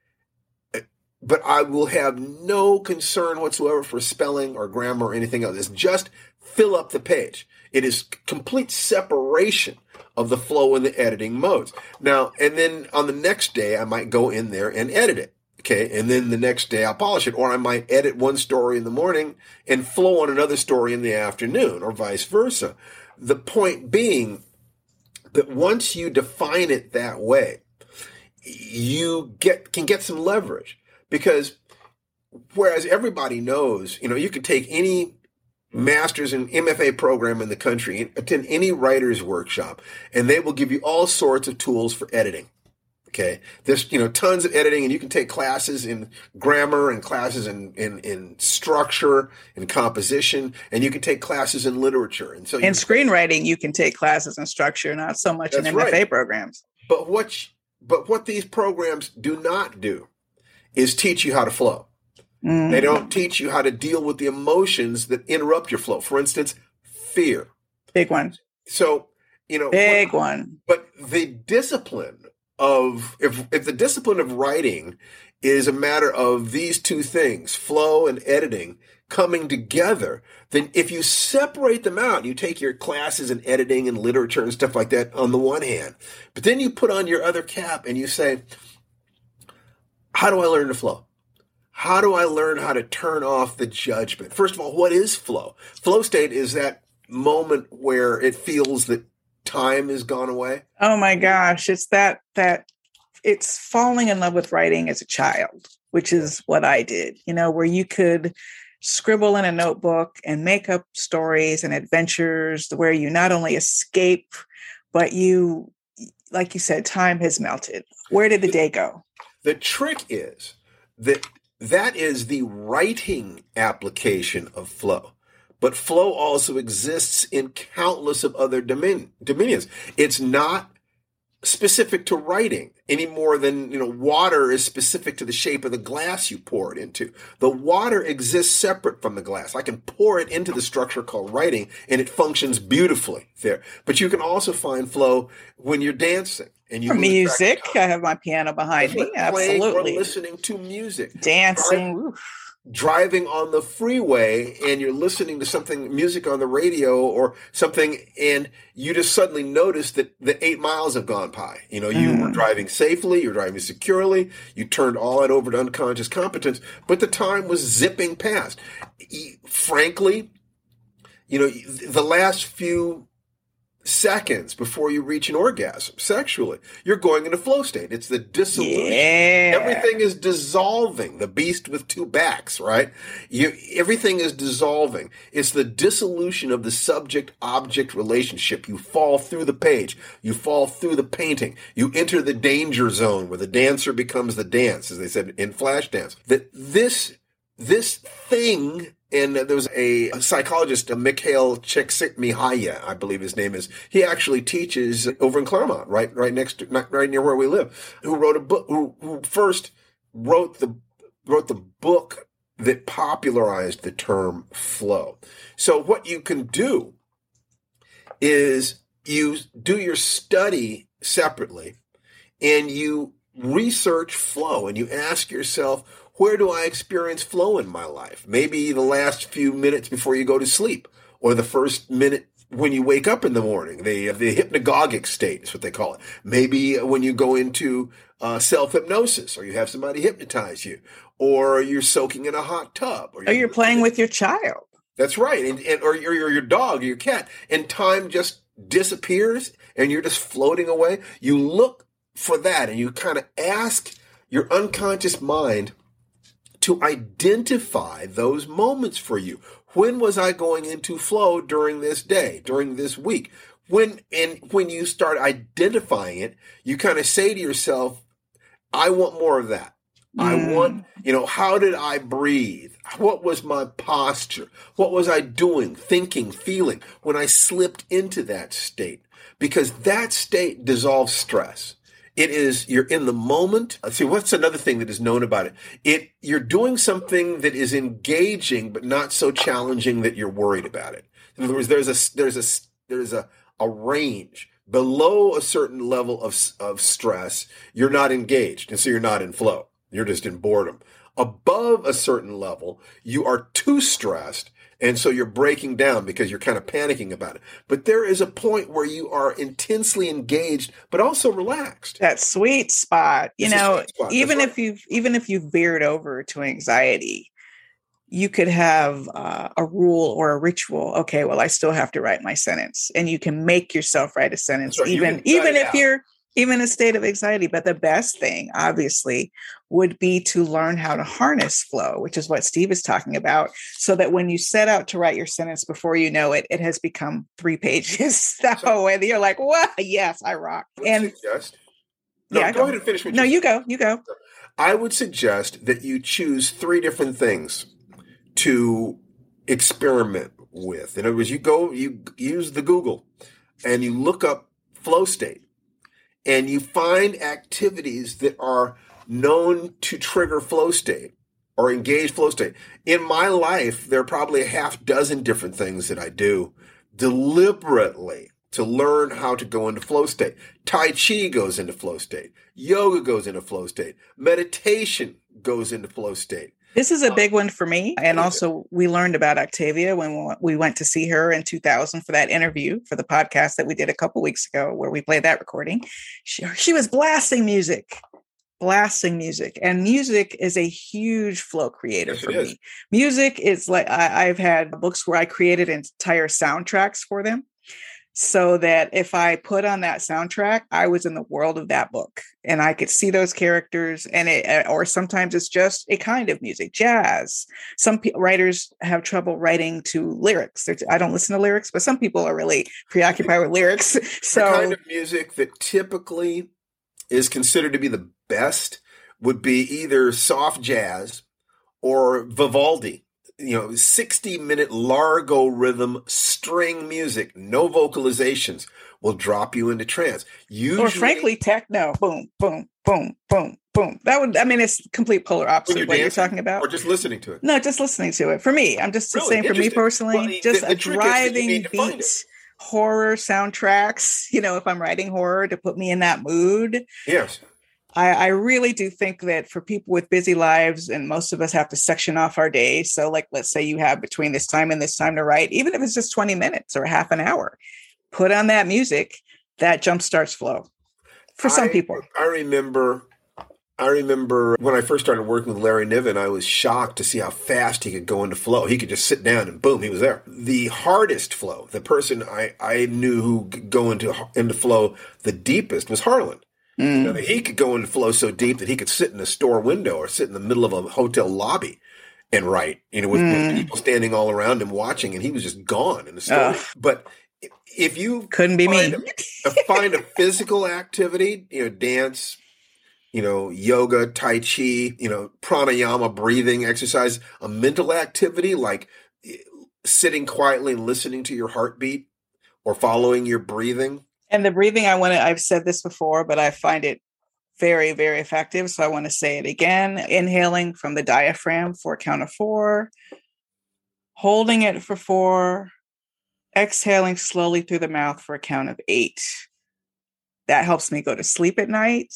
But I will have no concern whatsoever for spelling or grammar or anything else. It's just fill up the page. It is complete separation of the flow and the editing modes. Now, and then on the next day, I might go in there and edit it. Okay. And then the next day I'll polish it. Or I might edit one story in the morning and flow on another story in the afternoon, or vice versa. The point being that once you define it that way, you can get some leverage. Because whereas everybody knows, you know, you could take any master's and MFA program in the country and attend any writer's workshop, and they will give you all sorts of tools for editing. Okay, there's, you know, tons of editing, and you can take classes in grammar and classes in structure and composition, and you can take classes in literature. And so in screenwriting, you can take classes in structure, not so much in MFA programs. But what these programs do not do is teach you how to flow. Mm-hmm. They don't teach you how to deal with the emotions that interrupt your flow. For instance, fear. Big one. So, you know, big one. But the discipline of if the discipline of writing is a matter of these two things, flow and editing, coming together, then if you separate them out, you take your classes in editing and literature and stuff like that on the one hand, but then you put on your other cap and you say, how do I learn to flow? How do I learn how to turn off the judgment? First of all, what is flow? Flow state is that moment where it feels that time has gone away. Oh my gosh. It's that it's falling in love with writing as a child, which is what I did, you know, where you could scribble in a notebook and make up stories and adventures where you not only escape, but you, like you said, time has melted. Where did the day go? The trick is that is the writing application of flow. But flow also exists in countless of other dominions. It's not specific to writing any more than, you know, water is specific to the shape of the glass you pour it into. The water exists separate from the glass. I can pour it into the structure called writing, and it functions beautifully there. But you can also find flow when you're dancing. And you music. I have my piano behind me. Absolutely. Or listening to music. Dancing. Right? Driving on the freeway and you're listening to something, music on the radio or something, and you just suddenly notice that the 8 miles have gone by. You know, you were driving safely, you're driving securely, you turned all that over to unconscious competence, but the time was zipping past. Frankly, you know, the last few seconds before you reach an orgasm sexually, you're going into flow state. It's the dissolution. Yeah. Everything is dissolving. The beast with two backs, right? Everything is dissolving. It's the dissolution of the subject-object relationship. You fall through the page. You fall through the painting. You enter the danger zone where the dancer becomes the dance, as they said in Flashdance. That this thing. And there was a psychologist, Mikhail Csikszentmihalyi, I believe his name is. He actually teaches over in Claremont, right near where we live. Who wrote a book? Who first wrote the book that popularized the term flow. So what you can do is you do your study separately, and you research flow, and you ask yourself, where do I experience flow in my life? Maybe the last few minutes before you go to sleep, or the first minute when you wake up in the morning. The hypnagogic state is what they call it. Maybe when you go into self-hypnosis, or you have somebody hypnotize you, or you're soaking in a hot tub. Or you're playing with your child. That's right. Or your dog or your cat. And time just disappears, and you're just floating away. You look for that, and you kind of ask your unconscious mind to identify those moments for you. When was I going into flow during this day, during this week? When you start identifying it, you kind of say to yourself, I want more of that. I want, you know, how did I breathe? What was my posture? What was I doing, thinking, feeling when I slipped into that state? Because that state dissolves stress. It is, you're in the moment. Let's see, what's another thing that is known about it? You're doing something that is engaging, but not so challenging that you're worried about it. In other words, there's a range. Below a certain level of stress, you're not engaged, and so you're not in flow. You're just in boredom. Above a certain level, you are too stressed, and so you're breaking down because you're kind of panicking about it. But there is a point where you are intensely engaged, but also relaxed. That sweet spot. You know, even if you've veered over to anxiety, you could have a rule or a ritual. Okay, well, I still have to write my sentence, and you can make yourself write a sentence, so even if you're even in a state of anxiety. But the best thing, obviously, would be to learn how to harness flow, which is what Steve is talking about, so that when you set out to write your sentence, before you know it, it has become 3 pages. So whether you're like, "Wow, yes, I rock." Go ahead and finish. You go. I would suggest that you choose 3 different things to experiment with. In other words, you use the Google and you look up flow state, and you find activities that are known to trigger flow state or engage flow state. In my life, there are probably a 6 different things that I do deliberately to learn how to go into flow state. Tai Chi goes into flow state. Yoga goes into flow state. Meditation goes into flow state. This is a big one for me. And also, we learned about Octavia when we went to see her in 2000 for that interview for the podcast that we did a couple weeks ago, where we played that recording. She was blasting music. And music is a huge flow creator for me. Music is like, I've had books where I created entire soundtracks for them, so that if I put on that soundtrack, I was in the world of that book and I could see those characters. And or sometimes it's just a kind of music, jazz. Some writers have trouble writing to lyrics. I don't listen to lyrics, but some people are really preoccupied with lyrics. So the kind of music that typically is considered to be the best would be either soft jazz or Vivaldi. 60-minute largo rhythm string music, no vocalizations, will drop you into trance. Usually, or frankly, techno, boom, boom, boom, boom, boom. It's complete polar opposite of what you're talking about. Or just listening to it. No, just listening to it. For me, I'm just saying for me personally, a driving beat, horror soundtracks, if I'm writing horror, to put me in that mood. Yes. I really do think that for people with busy lives, and most of us have to section off our days. So like, let's say you have between this time to write, even if it's just 20 minutes or half an hour, put on that music, that jumpstarts flow for some people. I remember when I first started working with Larry Niven, I was shocked to see how fast he could go into flow. He could just sit down and boom, he was there. The hardest flow, the person I knew who could go into flow the deepest was Harlan. He could go into flow so deep that he could sit in a store window or sit in the middle of a hotel lobby and write, with people standing all around him watching, and he was just gone in the store. But if you couldn't be me, find a physical activity, dance, yoga, tai chi, pranayama, breathing exercise, a mental activity like sitting quietly and listening to your heartbeat or following your breathing. And the breathing, I've said this before, but I find it very, very effective. So I want to say it again. Inhaling from the diaphragm for a count of 4, holding it for 4, exhaling slowly through the mouth for a count of 8. That helps me go to sleep at night.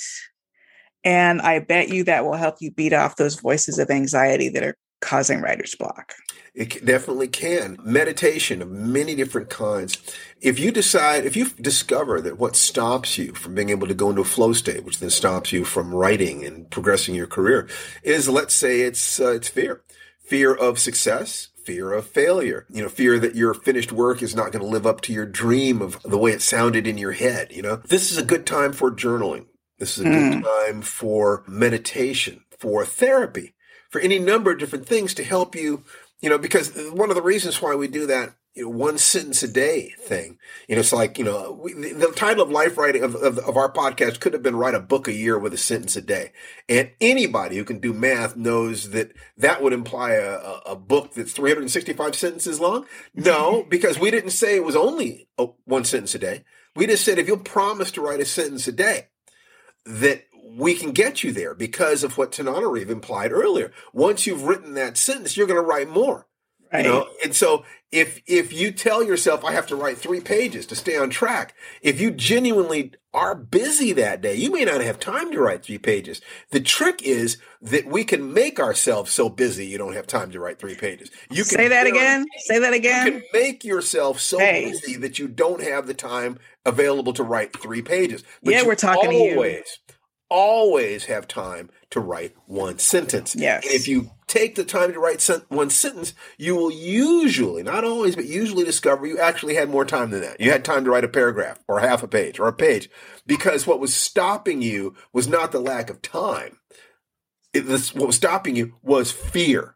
And I bet you that will help you beat off those voices of anxiety that are causing writer's block. It definitely can. Meditation of many different kinds. If you discover that what stops you from being able to go into a flow state, which then stops you from writing and progressing your career, is, let's say, it's fear. Fear of success, fear of failure, fear that your finished work is not going to live up to your dream of the way it sounded in your head. This is a good time for journaling. This is a good time for meditation, for therapy, for any number of different things to help you, because one of the reasons why we do that, one sentence a day thing, it's like, the title of Life Writing of our podcast could have been Write a Book a Year with a Sentence a Day. And anybody who can do math knows that would imply a book that's 365 sentences long. No, because we didn't say it was only one sentence a day. We just said, if you'll promise to write a sentence a day, that we can get you there because of what Tananarive implied earlier. Once you've written that sentence, you're going to write more. Right. And so if you tell yourself, I have to write 3 pages to stay on track, if you genuinely are busy that day, you may not have time to write 3 pages. The trick is that we can make ourselves so busy you don't have time to write 3 pages. You can Say that again. You can make yourself so busy that you don't have the time available to write 3 pages. But we're talking always to you. Always have time to write one sentence. Yes. And if you take the time to write one sentence, you will usually, not always, but usually discover you actually had more time than that. You had time to write a paragraph or half a page or a page, because what was stopping you was not the lack of time. What was stopping you was fear.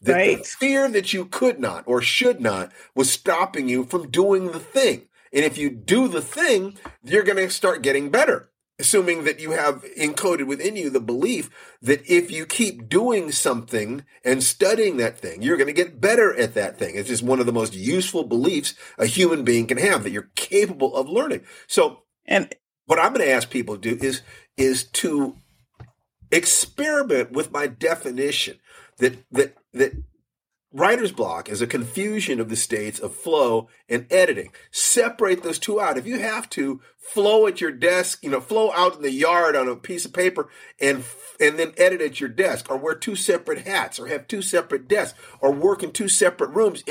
The fear that you could not or should not was stopping you from doing the thing. And if you do the thing, you're going to start getting better, assuming that you have encoded within you the belief that if you keep doing something and studying that thing, you're going to get better at that thing. It's just one of the most useful beliefs a human being can have, that you're capable of learning. So what I'm going to ask people to do is to experiment with my definition that writer's block is a confusion of the states of flow and editing. Separate those two out. If you have to flow at your desk, flow out in the yard on a piece of paper and then edit at your desk, or wear two separate hats, or have two separate desks, or work in two separate rooms.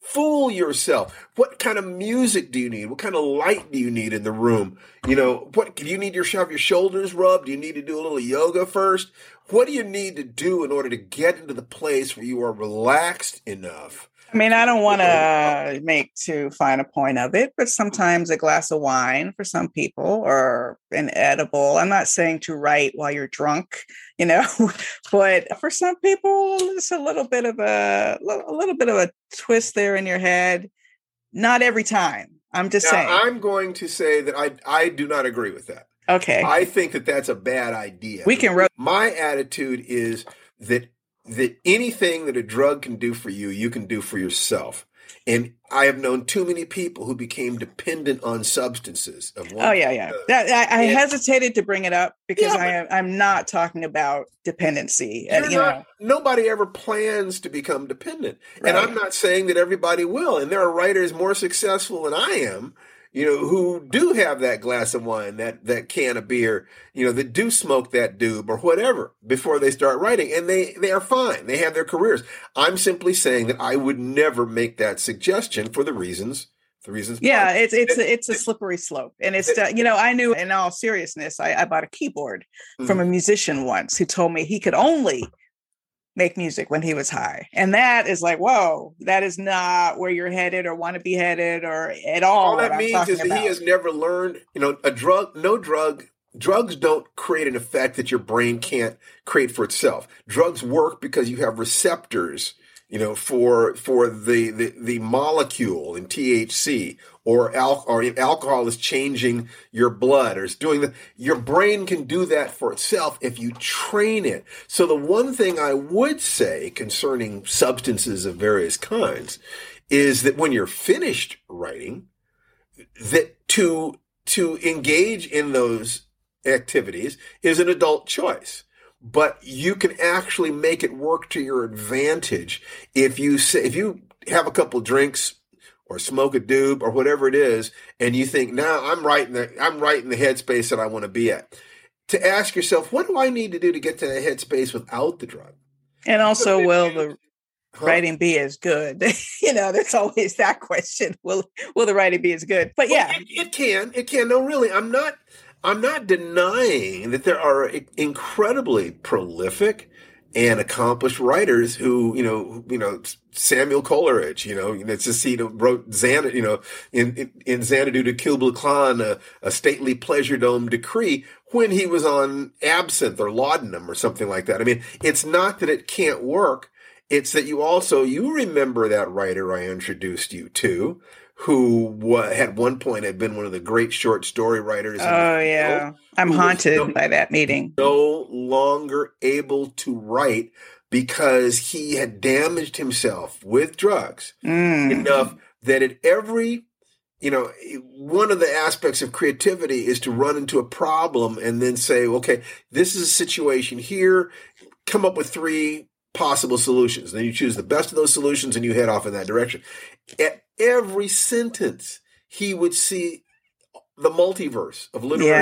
Fool yourself. What kind of music do you need? What kind of light do you need in the room? What do you need to have your shoulders rubbed? Do you need to do a little yoga first? What do you need to do in order to get into the place where you are relaxed enough? I don't want to make too fine a point of it, but sometimes a glass of wine for some people, or an edible. I'm not saying to write while you're drunk, but for some people, it's a little bit of a twist there in your head. Not every time. I'm just saying. I'm going to say that I do not agree with that. Okay. I think that that's a bad idea. My attitude is that anything that a drug can do for you, you can do for yourself. And I have known too many people who became dependent on substances. I hesitated to bring it up because I'm not talking about dependency. Nobody ever plans to become dependent. Right. And I'm not saying that everybody will. And there are writers more successful than I am, who do have that glass of wine, that can of beer, that do smoke that doob or whatever before they start writing. And they are fine. They have their careers. I'm simply saying that I would never make that suggestion for the reasons. Yeah, it's a slippery slope. And I knew, in all seriousness, I bought a keyboard from a musician once who told me he could only make music when he was high. And that is like, whoa, that is not where you're headed or want to be headed or at all. All that means is that he has never learned, drugs don't create an effect that your brain can't create for itself. Drugs work because you have receptors, for the molecule in THC or alcohol is changing your blood or is doing that. Your brain can do that for itself if you train it. So the one thing I would say concerning substances of various kinds is that when you're finished writing, that to engage in those activities is an adult choice. But you can actually make it work to your advantage if you have a couple drinks or smoke a doob or whatever it is, and you think, now I'm right in the headspace that I want to be at. To ask yourself, what do I need to do to get to that headspace without the drug? And also, writing be as good? There's always that question. Will the writing be as good? But it can. No, really, I'm not denying that there are incredibly prolific and accomplished writers who, Samuel Coleridge, wrote Xanadu, in Xanadu to Kubla Khan, a stately pleasure dome decree when he was on absinthe or laudanum or something like that. It's not that it can't work. It's that you also, remember that writer I introduced you to, who at one point had been one of the great short story writers. Oh, yeah. I'm haunted by that meeting. No longer able to write because he had damaged himself with drugs enough that at every, one of the aspects of creativity is to run into a problem and then say, okay, this is a situation here. Come up with three possible solutions. Then you choose the best of those solutions and you head off in that direction. At every sentence, he would see the multiverse of literary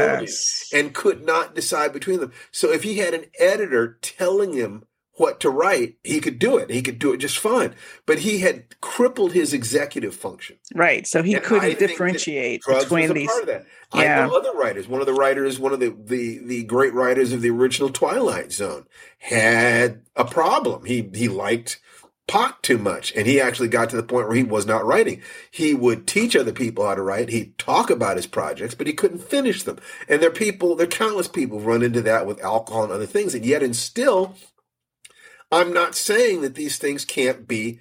possibilities and could not decide between them. So if he had an editor telling him what to write, he could do it. He could do it just fine. But he had crippled his executive function. Right. So he couldn't differentiate between these. Part of that. Yeah. I know other writers. One of the writers, one of the great writers of the original Twilight Zone had a problem. He liked Pock too much. And he actually got to the point where he was not writing. He would teach other people how to write. He'd talk about his projects, but he couldn't finish them. And there are countless people who run into that with alcohol and other things. And yet, and still, I'm not saying that these things can't be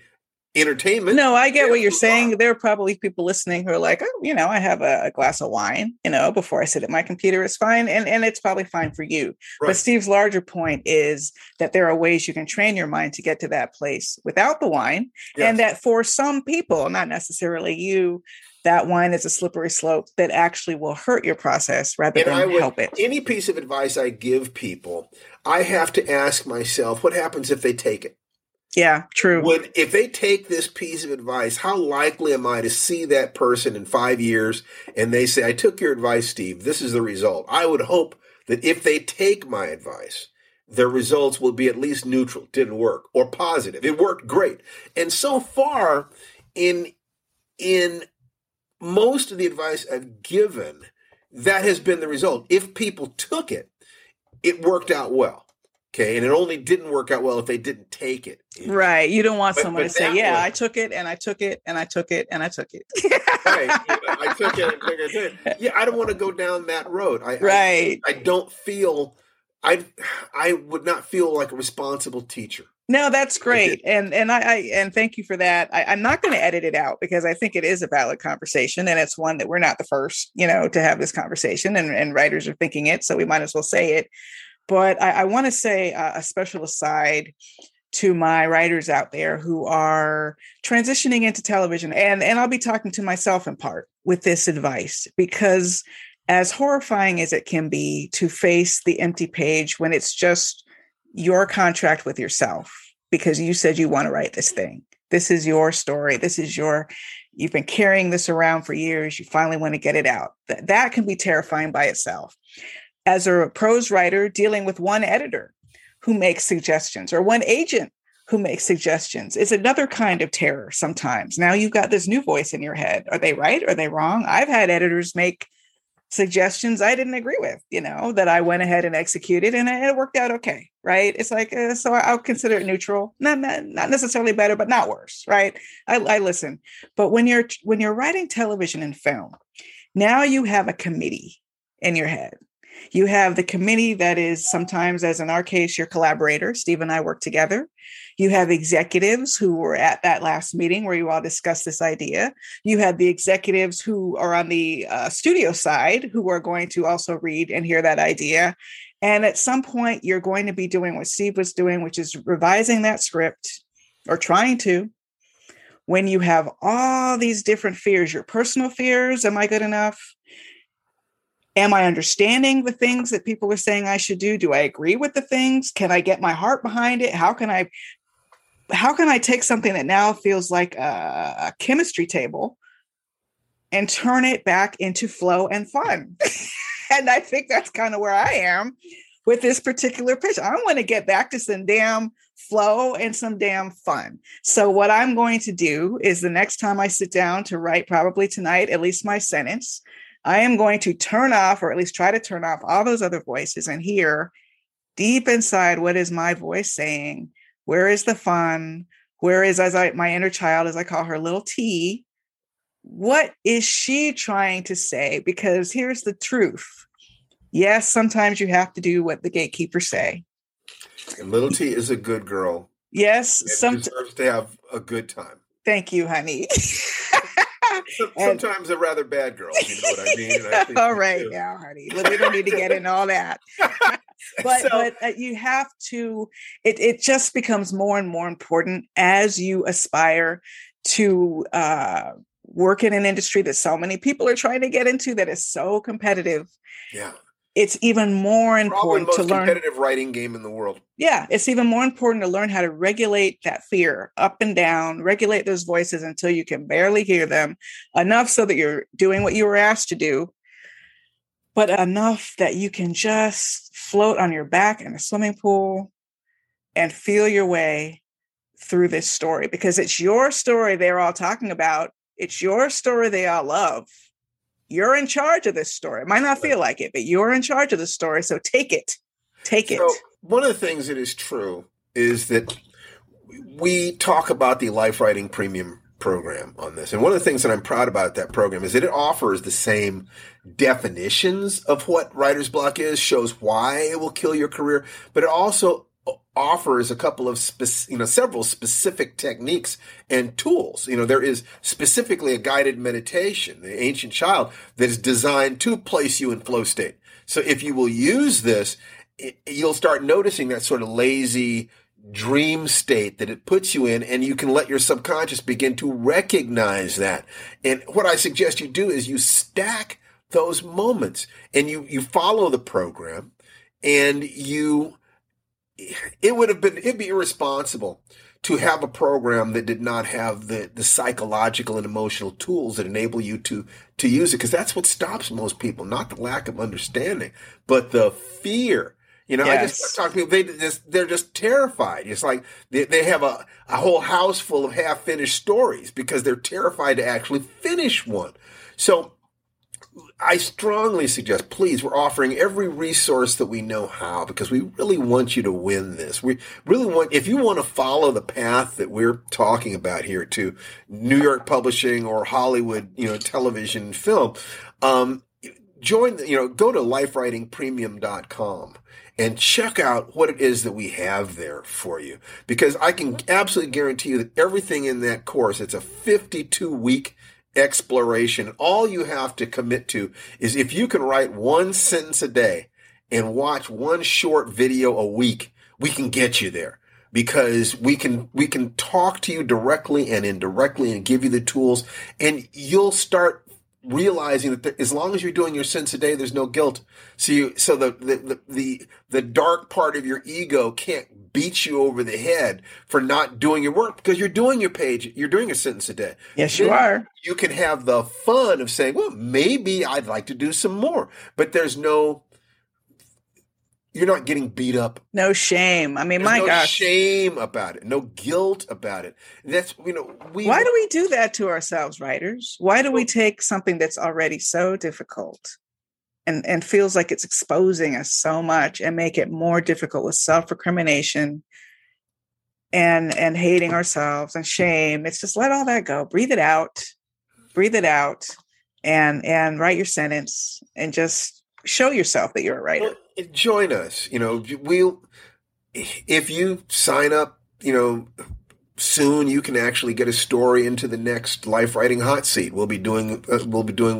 entertainment. No, I get what you're saying. There are probably people listening who are like, oh, you know, I have a glass of wine, you know, before I sit at my computer, it's fine. And it's probably fine for you. Right. But Steve's larger point is that there are ways you can train your mind to get to that place without the wine. Yes. And that for some people, not necessarily you, that wine is a slippery slope that actually will hurt your process rather than help it. Any piece of advice I give people, I have to ask myself, what happens if they take it? Yeah, true. If they take this piece of advice, how likely am I to see that person in 5 years and they say, I took your advice, Steve. This is the result. I would hope that if they take my advice, their results will be at least neutral, didn't work, or positive. It worked great. And so far, in most of the advice I've given, that has been the result. If people took it, it worked out well. Okay, and it only didn't work out well if they didn't take it. Right. You don't want someone to say, yeah, I took it and I took it and I took it and I took it. Right. I took it and took it. Yeah, I don't want to go down that road. Right. I don't feel, I would not feel like a responsible teacher. No, that's great. And thank you for that. I'm not going to edit it out because I think it is a valid conversation and it's one that we're not the first, you know, to have this conversation and writers are thinking it. So we might as well say it. But I want to say a special aside to my writers out there who are transitioning into television. And I'll be talking to myself in part with this advice, because as horrifying as it can be to face the empty page when it's just your contract with yourself, because you said you want to write this thing. This is your story. This is you've been carrying this around for years. You finally want to get it out. That can be terrifying by itself. As a prose writer dealing with one editor who makes suggestions or one agent who makes suggestions is another kind of terror sometimes. Now you've got this new voice in your head. Are they right? Are they wrong? I've had editors make suggestions I didn't agree with, you know, that I went ahead and executed and it worked out okay, right? It's like, so I'll consider it neutral. Not necessarily better, but not worse, right? I listen. But when you're writing television and film, now you have a committee in your head. You have the committee that is sometimes, as in our case, your collaborator. Steve and I work together. You have executives who were at that last meeting where you all discussed this idea. You have the executives who are on the studio side who are going to also read and hear that idea. And at some point, you're going to be doing what Steve was doing, which is revising that script or trying to. When you have all these different fears, your personal fears, am I good enough? Am I understanding the things that people are saying I should do? Do I agree with the things? Can I get my heart behind it? How can I take something that now feels like a chemistry table and turn it back into flow and fun? And I think that's kind of where I am with this particular pitch. I want to get back to some damn flow and some damn fun. So what I'm going to do is the next time I sit down to write, probably tonight, at least my sentence, I am going to turn off, or at least try to turn off, all those other voices and hear deep inside, what is my voice saying? Where is the fun? Where is my inner child, as I call her, little T? What is she trying to say? Because here's the truth. Yes, sometimes you have to do what the gatekeepers say. And little T is a good girl. Yes. Deserves to have a good time. Thank you, honey. Sometimes a rather bad girl, you know what I mean? And I think all right now, honey. We don't need to get into all that. But you have to, it just becomes more and more important as you aspire to work in an industry that so many people are trying to get into that is so competitive. Yeah. It's even more important to learn. Probably the most competitive writing game in the world. Yeah, it's even more important to learn how to regulate that fear up and down, regulate those voices until you can barely hear them, enough so that you're doing what you were asked to do, but enough that you can just float on your back in a swimming pool and feel your way through this story, because it's your story they're all talking about. It's your story they all love. You're in charge of this story. It might not feel like it, but you're in charge of the story. So take it. Take it. So one of the things that is true is that we talk about the Life Writing Premium program on this. And one of the things that I'm proud about that program is that it offers the same definitions of what writer's block is, shows why it will kill your career, but it also offers a couple of several specific techniques and tools. You know, there is specifically a guided meditation, the Ancient Child, that is designed to place you in flow state. So if you will use this, you'll start noticing that sort of lazy dream state that it puts you in, and you can let your subconscious begin to recognize that. And what I suggest you do is you stack those moments, and you follow the program, and you... it'd be irresponsible to have a program that did not have the psychological and emotional tools that enable you to use it, because that's what stops most people, not the lack of understanding, but the fear. You know, yes. I just talk to people, they're just terrified. It's like they have a whole house full of half-finished stories because they're terrified to actually finish one. So I strongly suggest, please, we're offering every resource that we know how, because we really want you to win this. We really want, if you want to follow the path that we're talking about here to New York publishing or Hollywood, you know, television, film, go to LifeWritingPremium.com and check out what it is that we have there for you, because I can absolutely guarantee you that everything in that course, it's a 52-week exploration. All you have to commit to is if you can write one sentence a day and watch one short video a week, we can get you there, because we can talk to you directly and indirectly and give you the tools, and you'll start realizing that as long as you're doing your sentence a day, there's no guilt. So the dark part of your ego can't beat you over the head for not doing your work, because you're doing your page, you're doing a sentence a day. Yes, you are. You can have the fun of saying, well, maybe I'd like to do some more, but you're not getting beat up. No shame. I mean, there's gosh. Shame about it. No guilt about it. That's, you know, why do we do that to ourselves, writers? Why do we take something that's already so difficult and feels like it's exposing us so much and make it more difficult with self-recrimination and hating ourselves and shame? It's just let all that go. Breathe it out and write your sentence and just show yourself that you're a writer. Well, join us. You know, if you sign up, you know, soon you can actually get a story into the next Life Writing Hot Seat. We'll be doing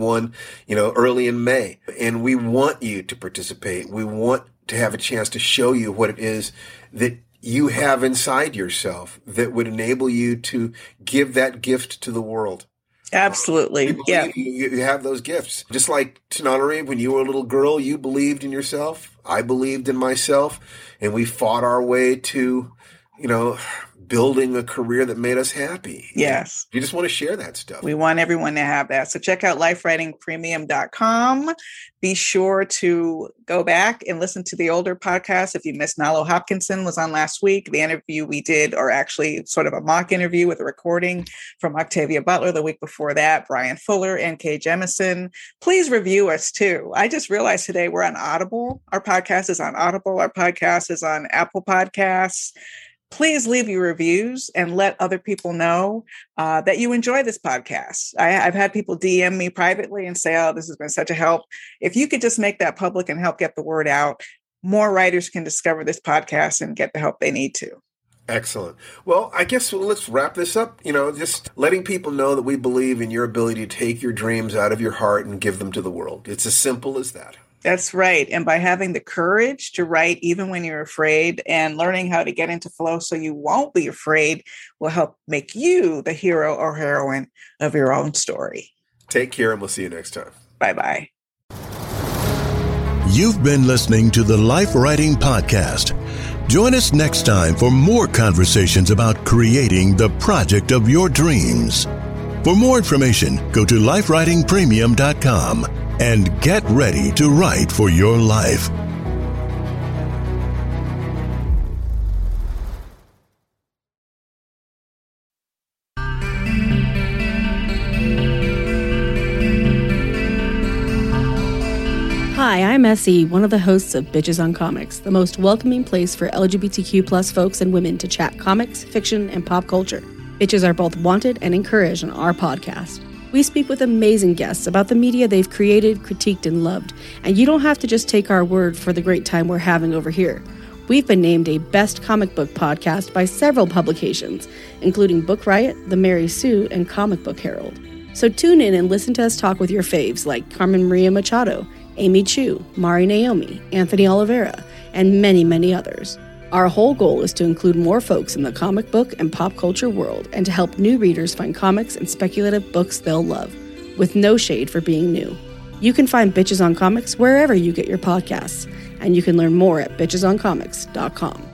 one, you know, early in May, and we want you to participate. We want to have a chance to show you what it is that you have inside yourself that would enable you to give that gift to the world. Absolutely. Yeah. You have those gifts. Just like Tananarive, when you were a little girl, you believed in yourself. I believed in myself. And we fought our way to, you know, building a career that made us happy. Yes. You just want to share that stuff. We want everyone to have that. So check out LifeWritingPremium.com. Be sure to go back and listen to the older podcast. If you missed, Nalo Hopkinson was on last week. The interview we did, or actually sort of a mock interview with a recording from Octavia Butler the week before that, Brian Fuller, N.K. Jemison. Please review us too. I just realized today we're on Audible. Our podcast is on Audible. Our podcast is on Apple Podcasts. Please leave your reviews and let other people know that you enjoy this podcast. I've had people DM me privately and say, oh, this has been such a help. If you could just make that public and help get the word out, more writers can discover this podcast and get the help they need to. Excellent. Well, I guess let's wrap this up. You know, just letting people know that we believe in your ability to take your dreams out of your heart and give them to the world. It's as simple as that. That's right. And by having the courage to write, even when you're afraid, and learning how to get into flow so you won't be afraid, will help make you the hero or heroine of your own story. Take care, and we'll see you next time. Bye-bye. You've been listening to the Life Writing Podcast. Join us next time for more conversations about creating the project of your dreams. For more information, go to LifeWritingPremium.com. And get ready to write for your life. Hi, I'm Essie, one of the hosts of Bitches on Comics, the most welcoming place for LGBTQ plus folks and women to chat comics, fiction, and pop culture. Bitches are both wanted and encouraged on our podcast. We speak with amazing guests about the media they've created, critiqued, and loved, and you don't have to just take our word for the great time we're having over here. We've been named a Best Comic Book Podcast by several publications, including Book Riot, The Mary Sue, and Comic Book Herald. So tune in and listen to us talk with your faves like Carmen Maria Machado, Amy Chu, Mari Naomi, Anthony Oliveira, and many, many others. Our whole goal is to include more folks in the comic book and pop culture world and to help new readers find comics and speculative books they'll love, with no shade for being new. You can find Bitches on Comics wherever you get your podcasts, and you can learn more at bitchesoncomics.com.